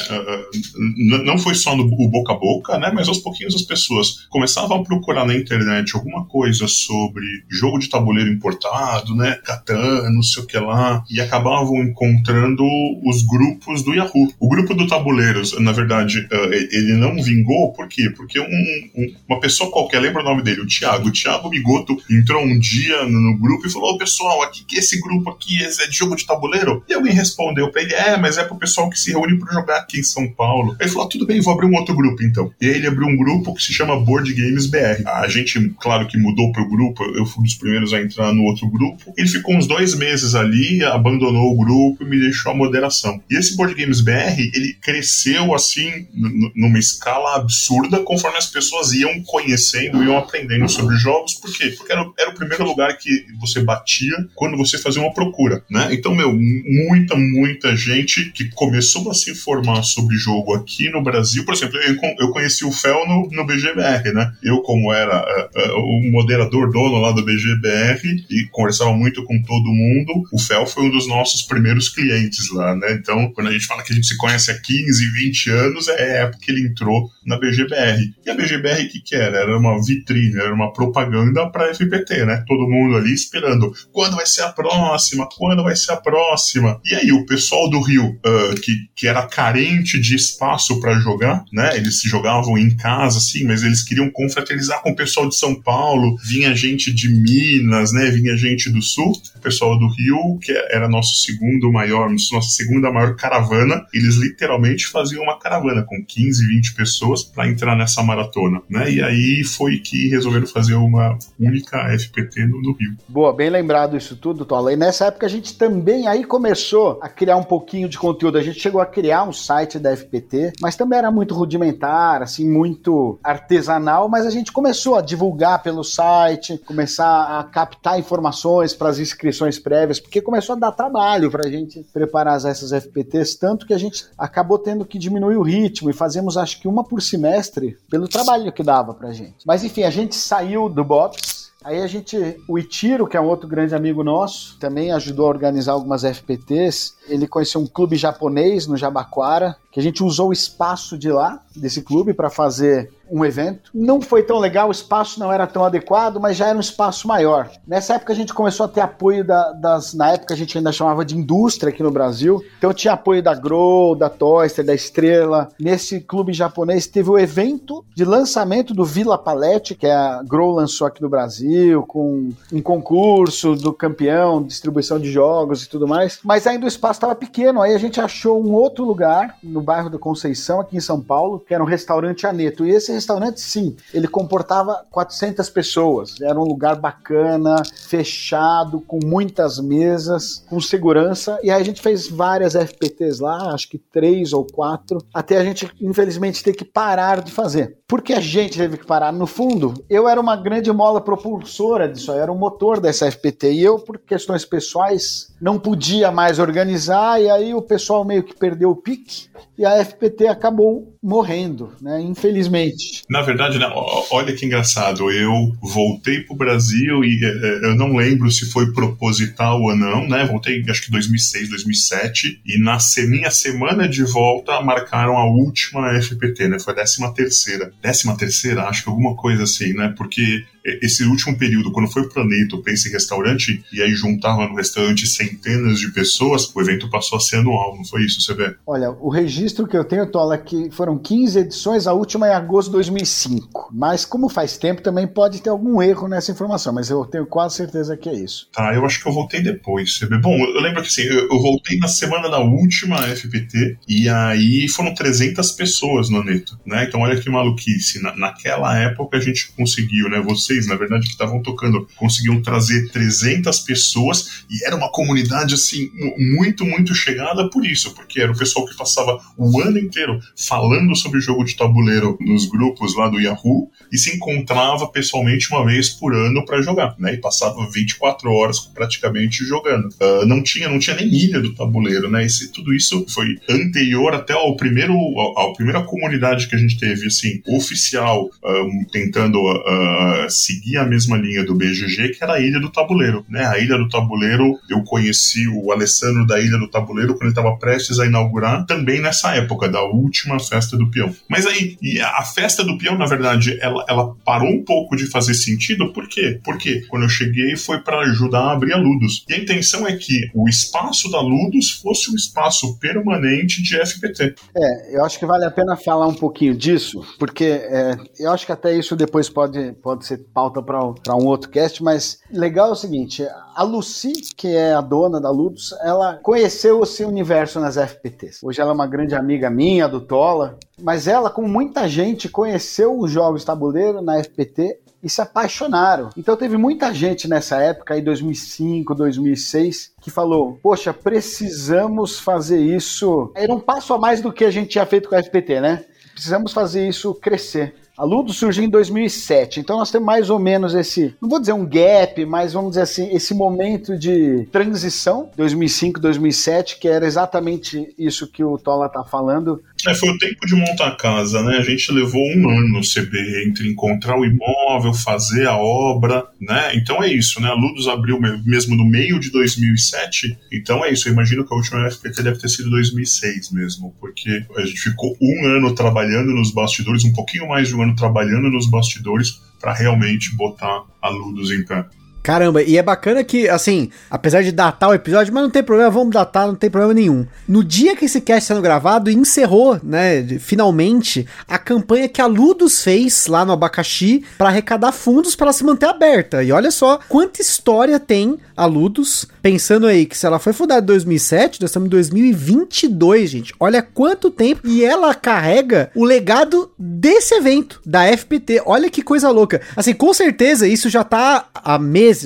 não foi só no boca a boca, né, mas aos pouquinhos as pessoas começavam a procurar na internet alguma coisa sobre jogo de tabuleiro importado, dado, né, Catan, não sei o que lá, e acabavam encontrando os grupos do Yahoo. O grupo do Tabuleiros, na verdade, ele não vingou, por quê? Porque um, um, uma pessoa qualquer, lembra o nome dele, o Thiago, o Thiago Bigoto, entrou um dia no, no grupo e falou, ô, pessoal, aqui, esse grupo aqui é de jogo de tabuleiro? E alguém respondeu pra ele, é, mas é pro pessoal que se reúne pra jogar aqui em São Paulo. Ele falou, ah, tudo bem, vou abrir um outro grupo então. E aí ele abriu um grupo que se chama Board Games B R. A gente, claro que mudou pro grupo, eu fui um dos primeiros a entrar no outro grupo. Ele ficou uns dois meses ali, abandonou o grupo e me deixou a moderação. E esse Board Games B R, ele cresceu assim, n- numa escala absurda, conforme as pessoas iam conhecendo, iam aprendendo sobre jogos. Por quê? Porque era, era o primeiro lugar que você batia quando você fazia uma procura, né? Então, meu, muita, muita gente que começou a se informar sobre jogo aqui no Brasil. Por exemplo, eu, eu conheci o Fel no, no B G B R, né? Eu, como era uh, uh, o moderador dono lá do B G B R e conversava muito com todo mundo, o Fel foi um dos nossos primeiros clientes lá, né? Então, quando a gente fala que a gente se conhece há quinze, vinte anos, é a época que ele entrou na B G B R. E a B G B R, o que que era? Era uma vitrine, era uma propaganda pra F P T, né? Todo mundo ali esperando. Quando vai ser a próxima? Quando vai ser a próxima? E aí, o pessoal do Rio, uh, que, que era carente de espaço pra jogar, né? Eles se jogavam em casa, assim, mas eles queriam confraternizar com o pessoal de São Paulo. Vinha gente de Minas, né? Vinha gente do Sul. O pessoal do Rio, que era nosso segundo maior, nossa segunda maior caravana, eles literalmente faziam uma caravana com quinze, vinte pessoas pra entrar nessa maratona, né? E aí foi que resolveram fazer uma única F P T no, no Rio. Boa, bem lembrado isso tudo, Tola. E nessa época a gente também aí começou a criar um pouquinho de conteúdo. A gente chegou a criar um site da F P T, mas também era muito rudimentar, assim, muito artesanal, mas a gente começou a divulgar pelo site, começar a captar informações para as inscrições prévias, porque começou a dar trabalho para a gente preparar essas F P Ts, tanto que a gente acabou tendo que diminuir o ritmo e fazemos acho que uma por semestre pelo trabalho que dava pra gente. Mas enfim, a gente saiu do box. Aí a gente, o Itiro, que é um outro grande amigo nosso, também ajudou a organizar algumas F P Ts. Ele conheceu um clube japonês no Jabaquara, que a gente usou o espaço de lá, desse clube, para fazer um evento. Não foi tão legal, o espaço não era tão adequado, mas já era um espaço maior. Nessa época a gente começou a ter apoio da, das... Na época a gente ainda chamava de indústria aqui no Brasil. Então tinha apoio da Grow, da Toyster, da Estrela. Nesse clube japonês teve o evento de lançamento do Vila Palete, que a Grow lançou aqui no Brasil, com um concurso do campeão, distribuição de jogos e tudo mais. Mas ainda o espaço estava pequeno, aí a gente achou um outro lugar, no bairro da Conceição, aqui em São Paulo, que era um restaurante Aneto. E esse restaurante, sim, ele comportava quatrocentas pessoas, era um lugar bacana, fechado, com muitas mesas, com segurança, e aí a gente fez várias F P Ts lá, acho que três ou quatro, até a gente, infelizmente, ter que parar de fazer. Por que a gente teve que parar? No fundo, eu era uma grande mola propulsora disso, eu era o motor dessa F P T, e eu, por questões pessoais, não podia mais organizar, e aí o pessoal meio que perdeu o pique, e a F P T acabou morrendo, né? Infelizmente. Na verdade, não. Olha que engraçado, eu voltei pro Brasil e eu não lembro se foi proposital ou não, né? Voltei acho que dois mil e seis, dois mil e sete, e na minha semana de volta marcaram a última F P T, né? Foi a décima terceira. décima terceira, acho que alguma coisa assim, né? Porque esse último período, quando foi pro Neto pra esse restaurante, e aí juntava no restaurante centenas de pessoas, o evento passou a ser anual, não foi isso, você vê? Olha, o registro que eu tenho, Tola, é que foram quinze edições, a última é agosto de dois mil e cinco. Mas como faz tempo, também pode ter algum erro nessa informação, mas eu tenho quase certeza que é isso. Tá, eu acho que eu voltei depois, você vê? Bom, eu lembro que assim, eu voltei na semana da última F P T, e aí foram trezentas pessoas no Neto, né? Então olha que maluquice, na, naquela época a gente conseguiu, né? Você na verdade, que estavam tocando, conseguiam trazer trezentas pessoas, e era uma comunidade, assim, muito, muito chegada por isso, porque era o pessoal que passava o ano inteiro falando sobre jogo de tabuleiro nos grupos lá do Yahoo, e se encontrava pessoalmente uma vez por ano para jogar, né, e passava vinte e quatro horas praticamente jogando. Uh, não tinha, não tinha nem ilha do tabuleiro, né, esse, tudo isso foi anterior até ao primeiro, ao, ao primeira comunidade que a gente teve, assim, oficial, um, tentando uh, seguia a mesma linha do B G G, que era a Ilha do Tabuleiro, né? A Ilha do Tabuleiro, eu conheci o Alessandro da Ilha do Tabuleiro quando ele estava prestes a inaugurar, também nessa época, da última festa do peão. Mas aí, e a festa do peão, na verdade, ela, ela parou um pouco de fazer sentido. Por quê? Porque quando eu cheguei foi para ajudar a abrir a Ludus. E a intenção é que o espaço da Ludus fosse um espaço permanente de F P T. É, eu acho que vale a pena falar um pouquinho disso, porque é, eu acho que até isso depois pode, pode ser pauta para um outro cast, mas legal é o seguinte, a Lucy, que é a dona da Ludus, ela conheceu esse universo nas F P Ts. Hoje ela é uma grande amiga minha, do Tola, mas ela, como muita gente, conheceu os jogos tabuleiro na F P T e se apaixonaram. Então teve muita gente nessa época, em dois mil e cinco, dois mil e seis, que falou, poxa, precisamos fazer isso. Era um passo a mais do que a gente tinha feito com a F P T, né? Precisamos fazer isso crescer. A Ludus surgiu em dois mil e sete, então nós temos mais ou menos esse, não vou dizer um gap, mas vamos dizer assim, esse momento de transição, dois mil e cinco, dois mil e sete, que era exatamente isso que o Tola tá falando. É, foi o tempo de montar a casa, né? A gente levou um ano no C B, entre encontrar o imóvel, fazer a obra, né? Então é isso, né? A Ludus abriu mesmo no meio de dois mil e sete, então é isso, eu imagino que a última F P T deve ter sido dois mil e seis mesmo, porque a gente ficou um ano trabalhando nos bastidores, um pouquinho mais de um ano trabalhando nos bastidores para realmente botar a Ludus em pé. Caramba, e é bacana que, assim, apesar de datar o episódio, mas não tem problema, vamos datar, não tem problema nenhum. No dia que esse cast está sendo gravado, encerrou, né, finalmente, a campanha que a Ludus fez lá no Abacaxi para arrecadar fundos para ela se manter aberta. E olha só quanta história tem a Ludus, pensando aí que se ela foi fundada em dois mil e sete, nós estamos em dois mil e vinte e dois, gente. Olha quanto tempo, e ela carrega o legado desse evento, da F P T. Olha que coisa louca. Assim, com certeza, isso já tá há meses,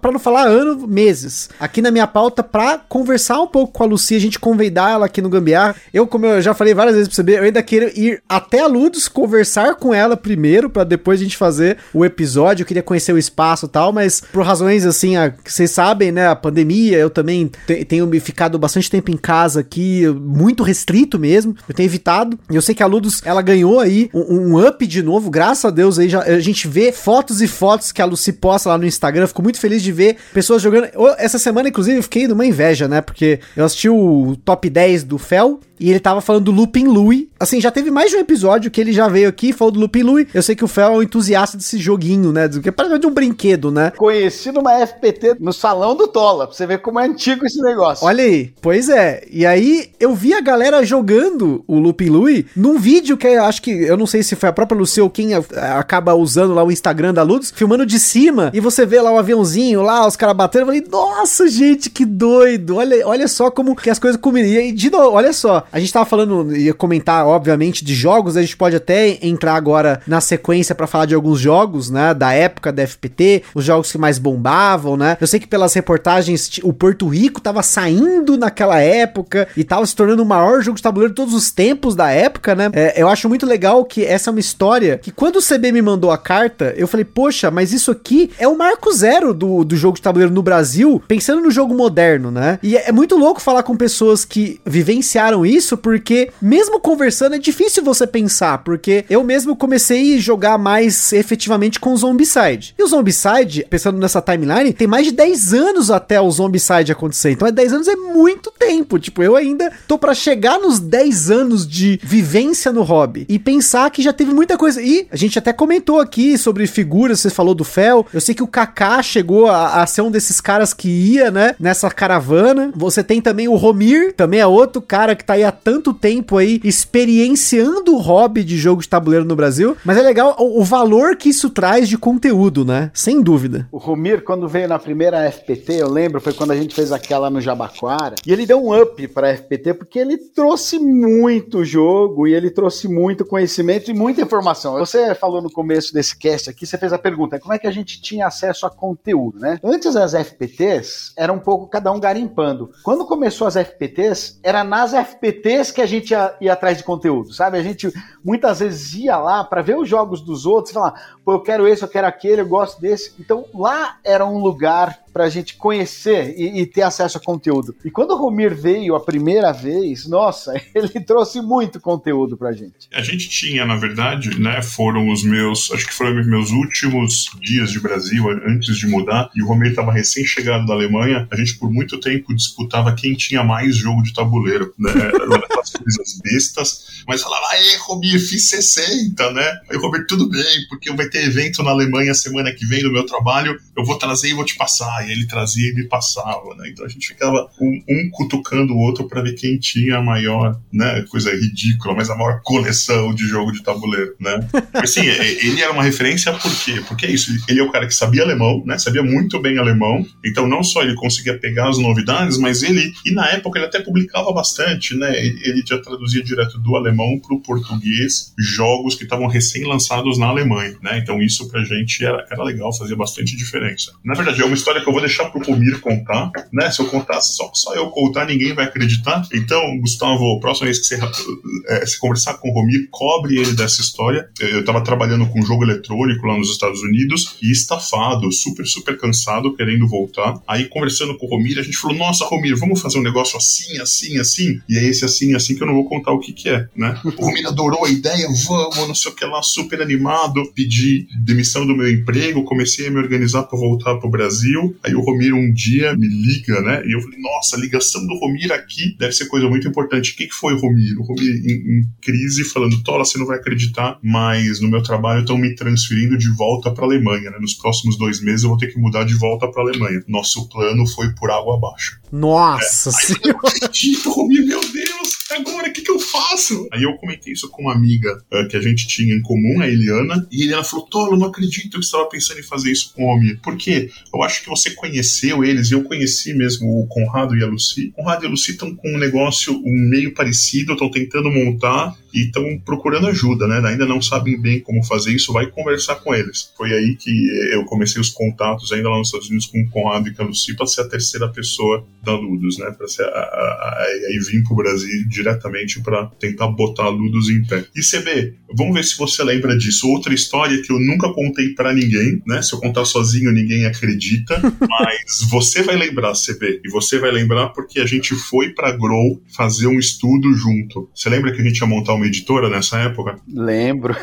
para não falar ano, meses, aqui na minha pauta para conversar um pouco com a Lucy, a gente convidar ela aqui no Gambiarra. Eu, como eu já falei várias vezes para você, eu ainda quero ir até a Ludus, conversar com ela primeiro, para depois a gente fazer o episódio. Eu queria conhecer o espaço e tal, mas por razões assim, a, que vocês sabem, né, a pandemia, eu também te, tenho ficado bastante tempo em casa aqui, muito restrito mesmo, eu tenho evitado, e eu sei que a Ludus, ela ganhou aí um, um up de novo, graças a Deus, aí já, a gente vê fotos e fotos que a Lucy posta lá no Instagram. Instagram, fico muito feliz de ver pessoas jogando. Essa semana, inclusive, eu fiquei numa inveja, né? Porque eu assisti o top dez do Fel e ele tava falando do Lupin Louie. Assim, já teve mais de um episódio que ele já veio aqui e falou do Lupin Louie. Eu sei que o Fel é um entusiasta desse joguinho, né? Que é praticamente um brinquedo, né? Conheci numa F P T no salão do Tola, pra você ver como é antigo esse negócio. Olha aí. Pois é. E aí, eu vi a galera jogando o Lupin Louie num vídeo que eu acho que, eu não sei se foi a própria Lucia ou quem acaba usando lá o Instagram da Ludus, filmando de cima, e você vê lá o um aviãozinho, lá os caras batendo. Eu falei, nossa, gente, que doido. Olha, olha só como que as coisas combinam. E de novo, olha só. A gente tava falando, ia comentar, obviamente, de jogos, a gente pode até entrar agora na sequência pra falar de alguns jogos, né, da época da F P T, os jogos que mais bombavam, né, eu sei que pelas reportagens o Porto Rico tava saindo naquela época e tava se tornando o maior jogo de tabuleiro de todos os tempos da época, né, é, eu acho muito legal que essa é uma história que quando o C B me mandou a carta, eu falei, poxa, mas isso aqui é o marco zero do, do jogo de tabuleiro no Brasil, pensando no jogo moderno, né, e é, é muito louco falar com pessoas que vivenciaram isso, Isso porque, mesmo conversando, é difícil você pensar, porque eu mesmo comecei a jogar mais efetivamente com o Zombicide. E o Zombicide, pensando nessa timeline, tem mais de dez anos até o Zombicide acontecer. Então, é dez anos é muito tempo. Tipo, eu ainda tô pra chegar nos dez anos de vivência no hobby e pensar que já teve muita coisa. E a gente até comentou aqui sobre figuras, você falou do Fel. Eu sei que o Kaká chegou a, a ser um desses caras que ia, né, nessa caravana. Você tem também o Romir, também é outro cara que tá aí há tanto tempo aí, experienciando o hobby de jogo de tabuleiro no Brasil, mas é legal o, o valor que isso traz de conteúdo, né? Sem dúvida. O Romir, quando veio na primeira F P T, eu lembro, foi quando a gente fez aquela no Jabaquara, e ele deu um up pra F P T, porque ele trouxe muito jogo, e ele trouxe muito conhecimento e muita informação. Você falou no começo desse cast aqui, você fez a pergunta, como é que a gente tinha acesso a conteúdo, né? Antes das F P Ts, era um pouco cada um garimpando. Quando começou as F P Ts, era nas F P Ts que a gente ia, ia atrás de conteúdo, sabe? A gente muitas vezes ia lá para ver os jogos dos outros e falar, pô, eu quero esse, eu quero aquele, eu gosto desse. Então lá era um lugar pra gente conhecer e, e ter acesso a conteúdo. E quando o Romir veio a primeira vez, nossa, ele trouxe muito conteúdo pra gente. A gente tinha, na verdade, né, foram os meus, acho que foram os meus últimos dias de Brasil, antes de mudar, e o Romir tava recém-chegado da Alemanha, a gente por muito tempo disputava quem tinha mais jogo de tabuleiro, né, as coisas bestas, mas falava, aê, Romir, fiz sessenta, né, aí Romir, tudo bem, porque vai ter evento na Alemanha semana que vem no meu trabalho, eu vou trazer e vou te passar, e ele trazia e me passava, né, então a gente ficava um, um cutucando o outro pra ver quem tinha a maior, né, coisa ridícula, mas a maior coleção de jogo de tabuleiro, né, assim, ele era uma referência por quê? Porque é isso, ele é o cara que sabia alemão, né, sabia muito bem alemão, então não só ele conseguia pegar as novidades, mas ele, e na época ele até publicava bastante, né, ele já traduzia direto do alemão pro português jogos que estavam recém-lançados na Alemanha, né, então isso pra gente era, era legal, fazia bastante diferença. Na verdade, é uma história que eu vou deixar pro Romir contar, né, se eu contasse só, só eu contar, ninguém vai acreditar, então, Gustavo, próxima vez que você é, se conversar com o Romir, cobre ele dessa história. Eu tava trabalhando com jogo eletrônico lá nos Estados Unidos e estafado, super, super cansado, querendo voltar, aí conversando com o Romir, a gente falou, nossa, Romir, vamos fazer um negócio assim, assim, assim, e é esse assim, assim que eu não vou contar o que que é, né, o Romir adorou a ideia, vamos, não sei o que lá, super animado, pedi demissão do meu emprego, comecei a me organizar pra voltar pro Brasil, aí o Romir um dia me liga, né, e eu falei, nossa, a ligação do Romir aqui deve ser coisa muito importante, o que que foi, Romir? O Romir em, em crise, falando, Tola, você não vai acreditar, mas no meu trabalho estão me transferindo de volta pra Alemanha, né, nos próximos dois meses eu vou ter que mudar de volta pra Alemanha, nosso plano foi por água abaixo. Nossa é. Senhora! Eu não acredito, Romir, meu Deus, agora o que que eu faço? Aí eu comentei isso com uma amiga uh, que a gente tinha em comum, a Eliana, e Eliana falou, Tola, eu não acredito que você estava pensando em fazer isso com o Romir, porque eu acho que você conheceu eles, e eu conheci mesmo o Conrado e a Lucy. O Conrado e a Lucy estão com um negócio meio parecido, estão tentando montar e estão procurando ajuda, né? Ainda não sabem bem como fazer isso, vai conversar com eles. Foi aí que eu comecei os contatos ainda lá nos Estados Unidos com o Conrado e com a Lucy para ser a terceira pessoa da Ludus, né? Para ser a, a, a, aí vim pro Brasil diretamente para tentar botar a Ludus em pé. E C B, vamos ver se você lembra disso. Outra história que eu nunca contei para ninguém, né? Se eu contar sozinho ninguém acredita, mas você vai lembrar, C B, e você vai lembrar porque a gente foi para Grow fazer um estudo junto. Você lembra que a gente ia montar uma editora nessa época? Lembro,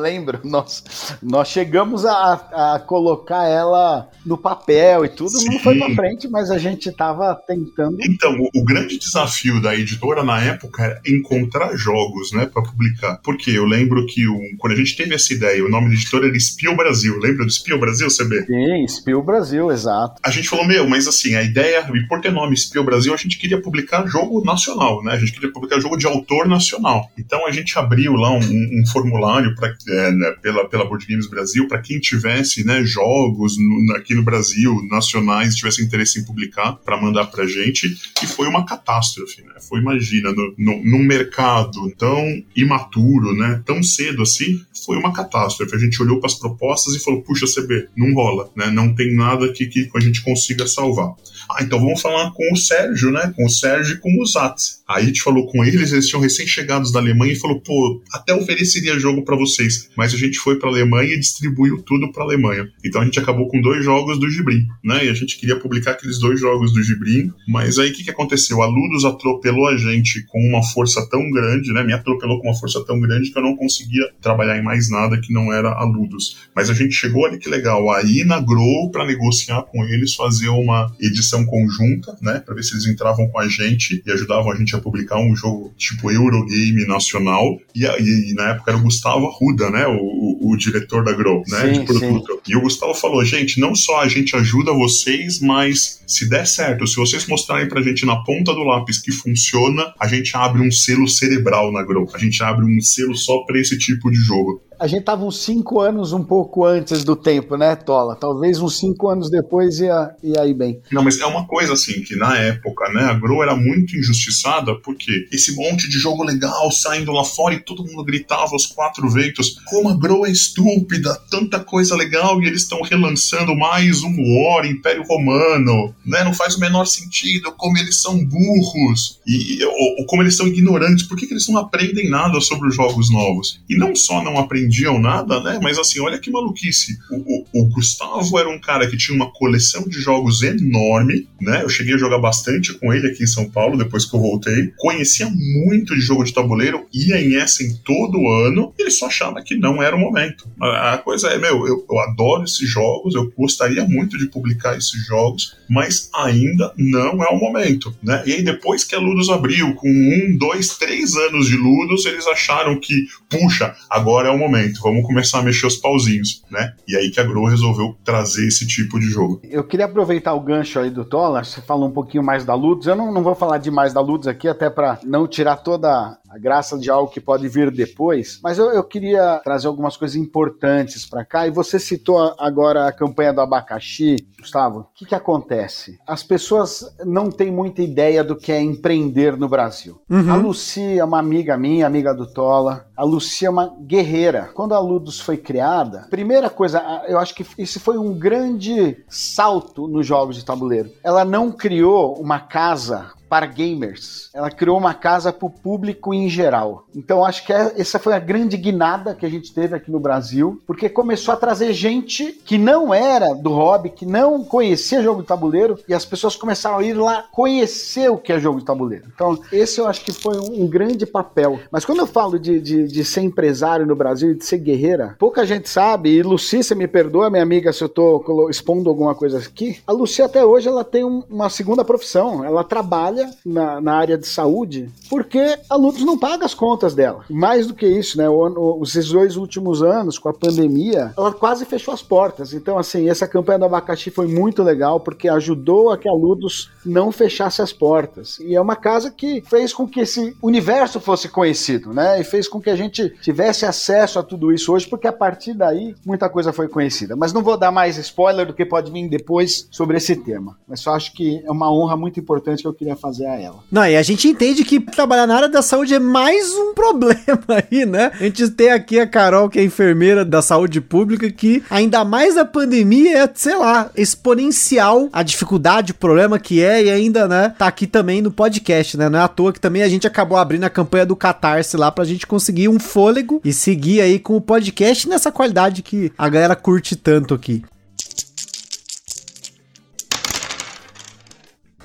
lembro. Nós, nós chegamos a, a colocar ela no papel e tudo, sim, não foi pra frente, mas a gente tava tentando. Então, o, o grande desafio da editora na época era encontrar jogos, né, pra publicar. Porque eu lembro que o, quando a gente teve essa ideia, o nome da editora era Spiel Brasil. Lembra do Spiel Brasil, C B? Sim, Spiel Brasil, exato. A gente falou, meu, mas assim, a ideia, e por ter nome Spiel Brasil, a gente queria publicar jogo nacional, né? A gente queria publicar jogo de autor nacional. Então, a gente abriu lá um, um formulário pra, é, né, pela, pela Board Games Brasil para quem tivesse, né, jogos no, aqui no Brasil, nacionais, tivesse interesse em publicar, para mandar pra gente, e foi uma catástrofe, né? Foi, imagina, no, no, num mercado tão imaturo, né, tão cedo assim, foi uma catástrofe. A gente olhou para as propostas e falou, puxa, C B, não rola, né? Não tem nada aqui que a gente consiga salvar. Ah, então vamos falar com o Sérgio, né? Com o Sérgio e com o Zatz. Aí a gente falou com eles, eles tinham recém-chegados da Alemanha e falou, pô, até ofereceria jogo pra vocês, mas a gente foi pra Alemanha e distribuiu tudo pra Alemanha. Então a gente acabou com dois jogos do Gibrin, né? E a gente queria publicar aqueles dois jogos do Gibrin, mas aí o que que aconteceu? A Ludus atropelou a gente com uma força tão grande, né? Me atropelou com uma força tão grande que eu não conseguia trabalhar em mais nada que não era a Ludus. Mas a gente chegou, olha que legal, aí na Grow pra negociar com eles, fazer uma edição conjunta, né? Pra ver se eles entravam com a gente e ajudavam a gente a publicar um jogo tipo Eurogame nacional, e, e, e na época era o Gustavo Arruda, né, o, o, o diretor da Grow, né, sim, de produto, sim. E o Gustavo falou, gente, não só a gente ajuda vocês, mas se der certo, se vocês mostrarem pra gente na ponta do lápis que funciona, a gente abre um selo cerebral na Grow, a gente abre um selo só pra esse tipo de jogo. A gente tava uns cinco anos um pouco antes do tempo, né, Tola? Talvez uns cinco anos depois ia, ia ir bem. Não, mas é uma coisa assim, que na época, né, a Grow era muito injustiçada, porque esse monte de jogo legal saindo lá fora e todo mundo gritava aos quatro ventos, como a Grow é estúpida, tanta coisa legal, e eles estão relançando mais um War, Império Romano, né, não faz o menor sentido, como eles são burros, e, ou, ou como eles são ignorantes, por que que eles não aprendem nada sobre os jogos novos? E não só não aprendem vendiam nada, né? Mas assim, olha que maluquice. O, o, o Gustavo era um cara que tinha uma coleção de jogos enorme, né? Eu cheguei a jogar bastante com ele aqui em São Paulo, depois que eu voltei. Conhecia muito de jogo de tabuleiro, ia em Essen todo ano, e ele só achava que não era o momento. A, a coisa é, meu, eu, eu adoro esses jogos, eu gostaria muito de publicar esses jogos, mas ainda não é o momento, né? E aí depois que a Ludus abriu, com um, dois, três anos de Ludus, eles acharam que, puxa, agora é o momento, vamos começar a mexer os pauzinhos, né? E aí que a Grow resolveu trazer esse tipo de jogo. Eu queria aproveitar o gancho aí do Tola, você falou um pouquinho mais da Ludus, eu não, não vou falar demais da Ludus aqui, até para não tirar toda a graça de algo que pode vir depois, mas eu, eu queria trazer algumas coisas importantes para cá, e você citou agora a campanha do abacaxi, Gustavo, o que que acontece? As pessoas não têm muita ideia do que é empreender no Brasil. Uhum. A Lucy é uma amiga minha, amiga do Tola, a Lucy é uma guerreira. Quando a Ludus foi criada, primeira coisa, eu acho que esse foi um grande salto nos jogos de tabuleiro. Ela não criou uma casa para gamers. Ela criou uma casa para o público em geral. Então acho que essa foi a grande guinada que a gente teve aqui no Brasil, porque começou a trazer gente que não era do hobby, que não conhecia jogo de tabuleiro, e as pessoas começaram a ir lá conhecer o que é jogo de tabuleiro. Então esse eu acho que foi um grande papel. Mas quando eu falo de, de, de ser empresário no Brasil e de ser guerreira, pouca gente sabe, e Lucy, você me perdoa, minha amiga, se eu estou expondo alguma coisa aqui, a Lucy até hoje ela tem um, uma segunda profissão, ela trabalha Na, na área de saúde, porque a Ludus não paga as contas dela. Mais do que isso, né? O, o, os dois últimos anos, com a pandemia, ela quase fechou as portas. Então, assim, essa campanha do abacaxi foi muito legal, porque ajudou a que a Ludus não fechasse as portas. E é uma casa que fez com que esse universo fosse conhecido, né? E fez com que a gente tivesse acesso a tudo isso hoje, porque a partir daí, muita coisa foi conhecida. Mas não vou dar mais spoiler do que pode vir depois sobre esse tema. Mas só acho que é uma honra muito importante que eu queria fazer a ela. Não, e a gente entende que trabalhar na área da saúde é mais um problema aí, né? A gente tem aqui a Carol, que é enfermeira da saúde pública, que ainda mais a pandemia é, sei lá, exponencial a dificuldade, o problema que é, e ainda, né, tá aqui também no podcast, né? Não é à toa que também a gente acabou abrindo a campanha do Catarse lá pra gente conseguir um fôlego e seguir aí com o podcast nessa qualidade que a galera curte tanto aqui.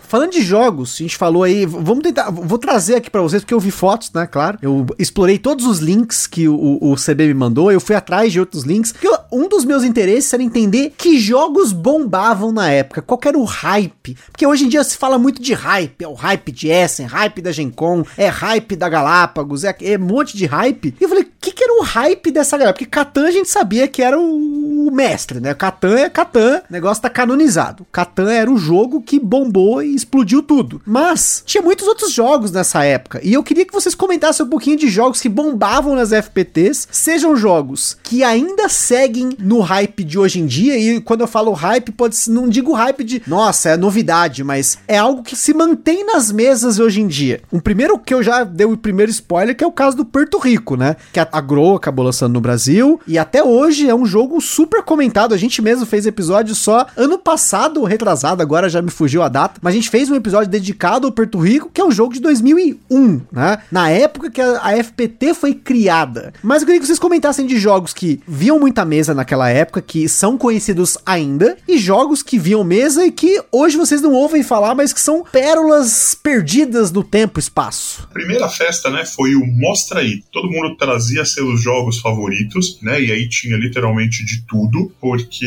Falando de jogos, a gente falou aí, vamos tentar, vou trazer aqui pra vocês, porque eu vi fotos, né, claro, eu explorei todos os links que o, o C B me mandou, eu fui atrás de outros links, porque eu, um dos meus interesses era entender que jogos bombavam na época, qual que era o hype, porque hoje em dia se fala muito de hype, é o hype de Essen, hype da Gen Con, é hype da Galápagos, é, é um monte de hype, e eu falei, o que que era o hype dessa galera? Porque Catan a gente sabia que era o mestre, né, Catan é Catan, o negócio tá canonizado, Catan era o jogo que bombou e explodiu tudo, mas tinha muitos outros jogos nessa época, e eu queria que vocês comentassem um pouquinho de jogos que bombavam nas F P Ts, sejam jogos que ainda seguem no hype de hoje em dia, e quando eu falo hype, pode, não digo hype de, nossa, é novidade, mas é algo que se mantém nas mesas hoje em dia. Um primeiro que eu já dei o primeiro spoiler, que é o caso do Porto Rico, né, que a Grow acabou lançando no Brasil, e até hoje é um jogo super comentado, a gente mesmo fez episódio só ano passado, retrasado, agora já me fugiu a data, mas a gente fez um episódio dedicado ao Porto Rico, que é um jogo de dois mil e um, né? Na época que a, a F P T foi criada. Mas eu queria que vocês comentassem de jogos que viam muita mesa naquela época, que são conhecidos ainda, e jogos que viam mesa e que hoje vocês não ouvem falar, mas que são pérolas perdidas no tempo e espaço. A primeira festa, né, foi o Mostra Aí. Todo mundo trazia seus jogos favoritos, né? E aí tinha literalmente de tudo, porque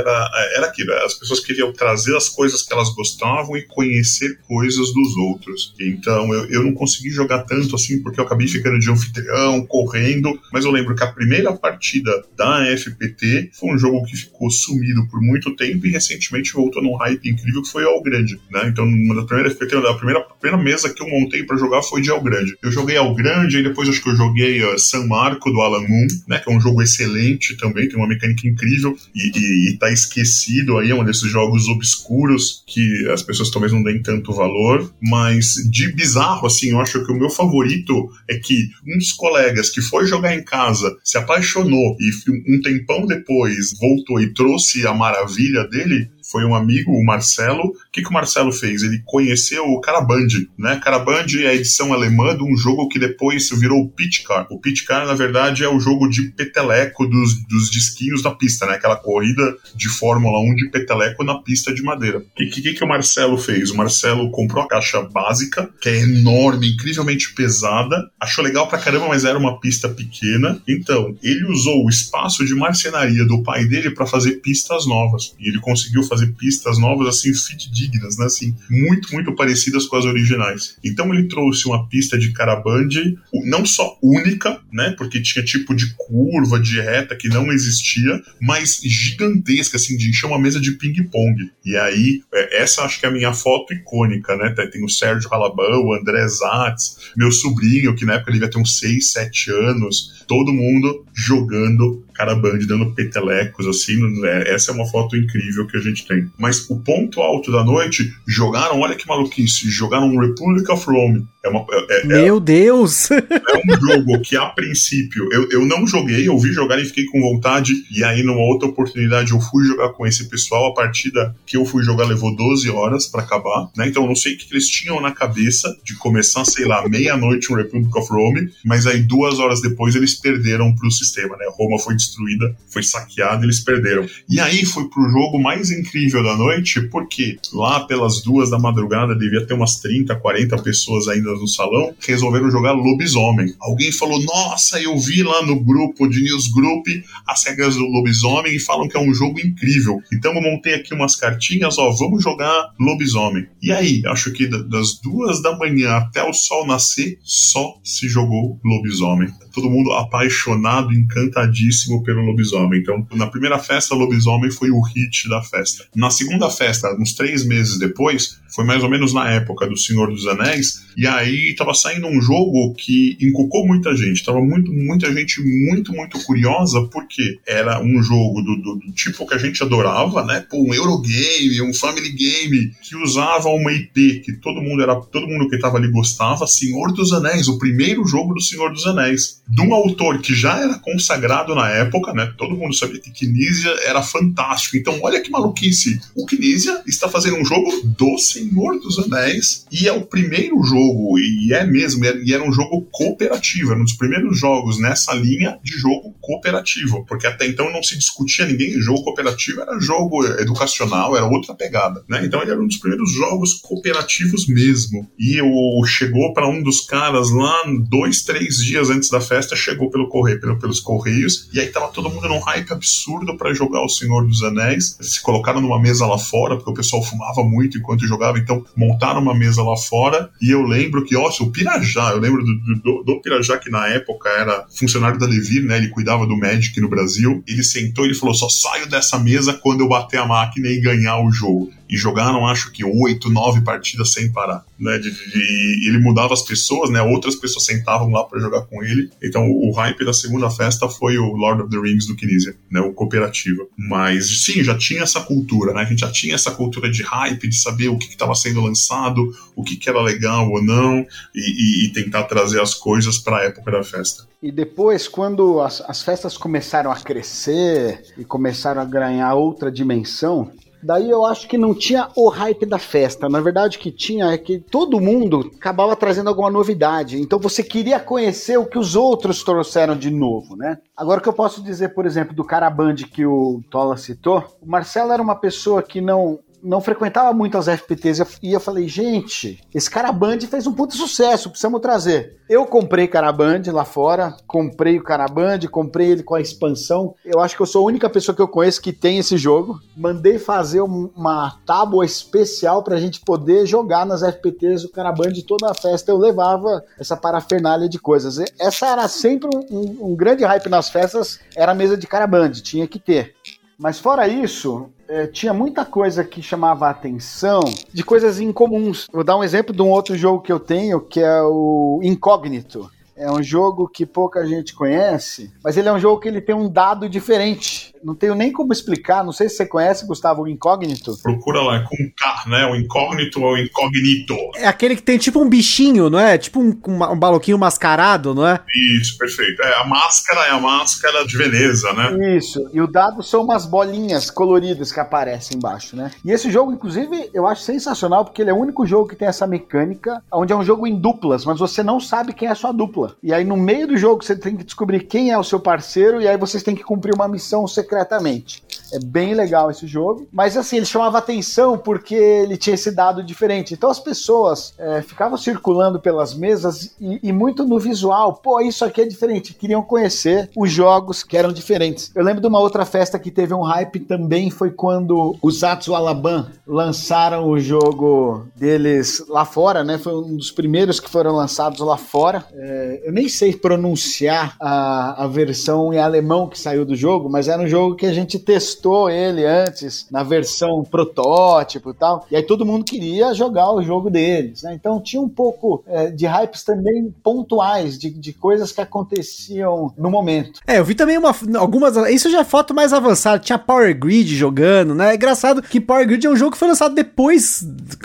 era, era aquilo, as pessoas queriam trazer as coisas que elas gostavam e conhecer coisas dos outros. Então eu, eu não consegui jogar tanto assim, porque eu acabei ficando de anfitrião, correndo, mas eu lembro que a primeira partida da F P T foi um jogo que ficou sumido por muito tempo e recentemente voltou num hype incrível, que foi All Grande, né? Então uma das primeiras F P T, a primeira, a primeira mesa que eu montei pra jogar foi de All Grande. Eu joguei All Grande e depois acho que eu joguei uh, San Marco do Alan Moon, né? Que é um jogo excelente também, tem uma mecânica incrível e, e, e tá esquecido aí, é um desses jogos obscuros que as pessoas estão talvez não deem tanto valor, mas de bizarro, assim, eu acho que o meu favorito é que um dos colegas que foi jogar em casa, se apaixonou e um tempão depois voltou e trouxe a maravilha dele, foi um amigo, o Marcelo. O que, que o Marcelo fez? Ele conheceu o Carabandi, né? Carabandi é a edição alemã de um jogo que depois virou o Pitch Car. O Pitch Car, na verdade, é o jogo de peteleco dos, dos disquinhos na pista, né? Aquela corrida de Fórmula um de peteleco na pista de madeira. O que, que, que o Marcelo fez? O Marcelo comprou a caixa básica, que é enorme, incrivelmente pesada, achou legal pra caramba, mas era uma pista pequena. Então, ele usou o espaço de marcenaria do pai dele pra fazer pistas novas. E ele conseguiu fazer pistas novas, assim, fidedignas, né? Assim, muito, muito parecidas com as originais. Então, ele trouxe uma pista de Carabandi, não só única, né? Porque tinha tipo de curva, de reta que não existia, mas gigantesca, assim, de encher uma mesa de ping-pong. E aí, essa acho que é a minha foto icônica, né? Tem o Sérgio Calabão, o André Zatz, meu sobrinho, que na época ele devia ter uns seis, sete anos, todo mundo jogando Carabandi, dando petelecos, assim, né? Essa é uma foto incrível que a gente tem. Mas o ponto alto da noite, jogaram, olha que maluquice, jogaram um Republic of Rome. É uma, é, é, Meu Deus! É um jogo que, a princípio, eu, eu não joguei, eu vi jogar e fiquei com vontade, e aí, numa outra oportunidade, eu fui jogar com esse pessoal, a partida que eu fui jogar levou doze horas pra acabar, né? Então, eu não sei o que eles tinham na cabeça de começar, sei lá, meia-noite um Republic of Rome, mas aí, duas horas depois, eles perderam pro sistema, né? Roma foi destruída, foi saqueada, eles perderam. E aí foi pro jogo mais incrível da noite, porque lá pelas duas da madrugada, devia ter umas trinta, quarenta pessoas ainda no salão, resolveram jogar Lobisomem. Alguém falou, nossa, eu vi lá no grupo de News Group as regras do Lobisomem e falam que é um jogo incrível. Então eu montei aqui umas cartinhas, ó, vamos jogar Lobisomem. E aí, acho que das duas da manhã até o sol nascer, só se jogou Lobisomem. Todo mundo apaixonado, encantadíssimo pelo Lobisomem. Então, na primeira festa, Lobisomem foi o hit da festa. Na segunda festa, uns três meses depois, foi mais ou menos na época do Senhor dos Anéis, e aí tava saindo um jogo que encucou muita gente. Tava muito, muita gente muito, muito curiosa, porque era um jogo do, do, do tipo que a gente adorava, né? Pô, um Eurogame, um Family Game, que usava uma I P que todo mundo era, todo mundo que tava ali gostava, Senhor dos Anéis, o primeiro jogo do Senhor dos Anéis, de um autor que já era consagrado na época, época, né? Todo mundo sabia que Knizia era fantástico. Então, olha que maluquice. O Knizia está fazendo um jogo do Senhor dos Anéis e é o primeiro jogo, e é mesmo, e era um jogo cooperativo, era um dos primeiros jogos nessa linha de jogo cooperativo, porque até então não se discutia ninguém, jogo cooperativo era jogo educacional, era outra pegada, né? Então, ele era um dos primeiros jogos cooperativos mesmo. E eu, chegou para um dos caras lá dois, três dias antes da festa, chegou pelo correio, pelo, pelos correios, e aí tava todo mundo num hype absurdo pra jogar o Senhor dos Anéis. Eles se colocaram numa mesa lá fora, porque o pessoal fumava muito enquanto jogava, então montaram uma mesa lá fora, e eu lembro que, ó, o Pirajá, eu lembro do, do, do Pirajá, que na época era funcionário da Devir, né, ele cuidava do Magic no Brasil, ele sentou e ele falou, só saio dessa mesa quando eu bater a máquina e ganhar o jogo. E jogaram, acho que, oito, nove partidas sem parar, né, de, de, de, ele mudava as pessoas, né, outras pessoas sentavam lá pra jogar com ele. Então, o, o hype da segunda festa foi o Lord of the Rings do Knizia, né, o cooperativo. Mas, sim, já tinha essa cultura, né, a gente já tinha essa cultura de hype, de saber o que estava sendo lançado, o que, que era legal ou não, e, e, e tentar trazer as coisas pra época da festa. E depois, quando as, as festas começaram a crescer e começaram a ganhar outra dimensão, daí eu acho que não tinha o hype da festa. Na verdade, o que tinha é que todo mundo acabava trazendo alguma novidade. Então você queria conhecer o que os outros trouxeram de novo, né? Agora, o que eu posso dizer, por exemplo, do Carabandi que o Tola citou, o Marcelo era uma pessoa que não... não frequentava muito as F P Ts, e eu falei, gente, esse Carabandi fez um puto sucesso, precisamos trazer. Eu comprei Carabandi lá fora, comprei o Carabandi, comprei ele com a expansão, eu acho que eu sou a única pessoa que eu conheço que tem esse jogo, mandei fazer uma tábua especial pra gente poder jogar nas F P Ts o Carabandi. Toda a festa eu levava essa parafernália de coisas, essa era sempre um, um grande hype nas festas, era a mesa de Carabandi, tinha que ter. Mas fora isso, é, tinha muita coisa que chamava a atenção, de coisas incomuns. Vou dar um exemplo de um outro jogo que eu tenho, que é o Incógnito. É um jogo que pouca gente conhece, mas ele é um jogo que ele tem um dado diferente. Não tenho nem como explicar, não sei se você conhece, Gustavo, o Incógnito. Procura lá, é com K, né? O Incógnito ou o Incognito. É aquele que tem tipo um bichinho, não é? Tipo um, um maluquinho mascarado, não é? Isso, perfeito. É, a máscara é a máscara de Veneza, né? Isso. E o dado são umas bolinhas coloridas que aparecem embaixo, né? E esse jogo, inclusive, eu acho sensacional, porque ele é o único jogo que tem essa mecânica, onde é um jogo em duplas, mas você não sabe quem é a sua dupla. E aí, no meio do jogo, você tem que descobrir quem é o seu parceiro, e aí vocês têm que cumprir uma missão secretamente. É bem legal esse jogo. Mas, assim, ele chamava atenção porque ele tinha esse dado diferente. Então, as pessoas é, ficavam circulando pelas mesas e, e muito no visual. Pô, isso aqui é diferente. Queriam conhecer os jogos que eram diferentes. Eu lembro de uma outra festa que teve um hype também, foi quando os Zatz e Alaban lançaram o jogo deles lá fora, né? Foi um dos primeiros que foram lançados lá fora. É, eu nem sei pronunciar a, a versão em alemão que saiu do jogo, mas era um jogo que a gente testou ele antes, na versão protótipo e tal, e aí todo mundo queria jogar o jogo deles, né? Então tinha um pouco é, de hypes também pontuais, de, de coisas que aconteciam no momento. É, eu vi também uma, algumas, isso já é foto mais avançada, tinha Power Grid jogando, né? É engraçado que Power Grid é um jogo que foi lançado depois,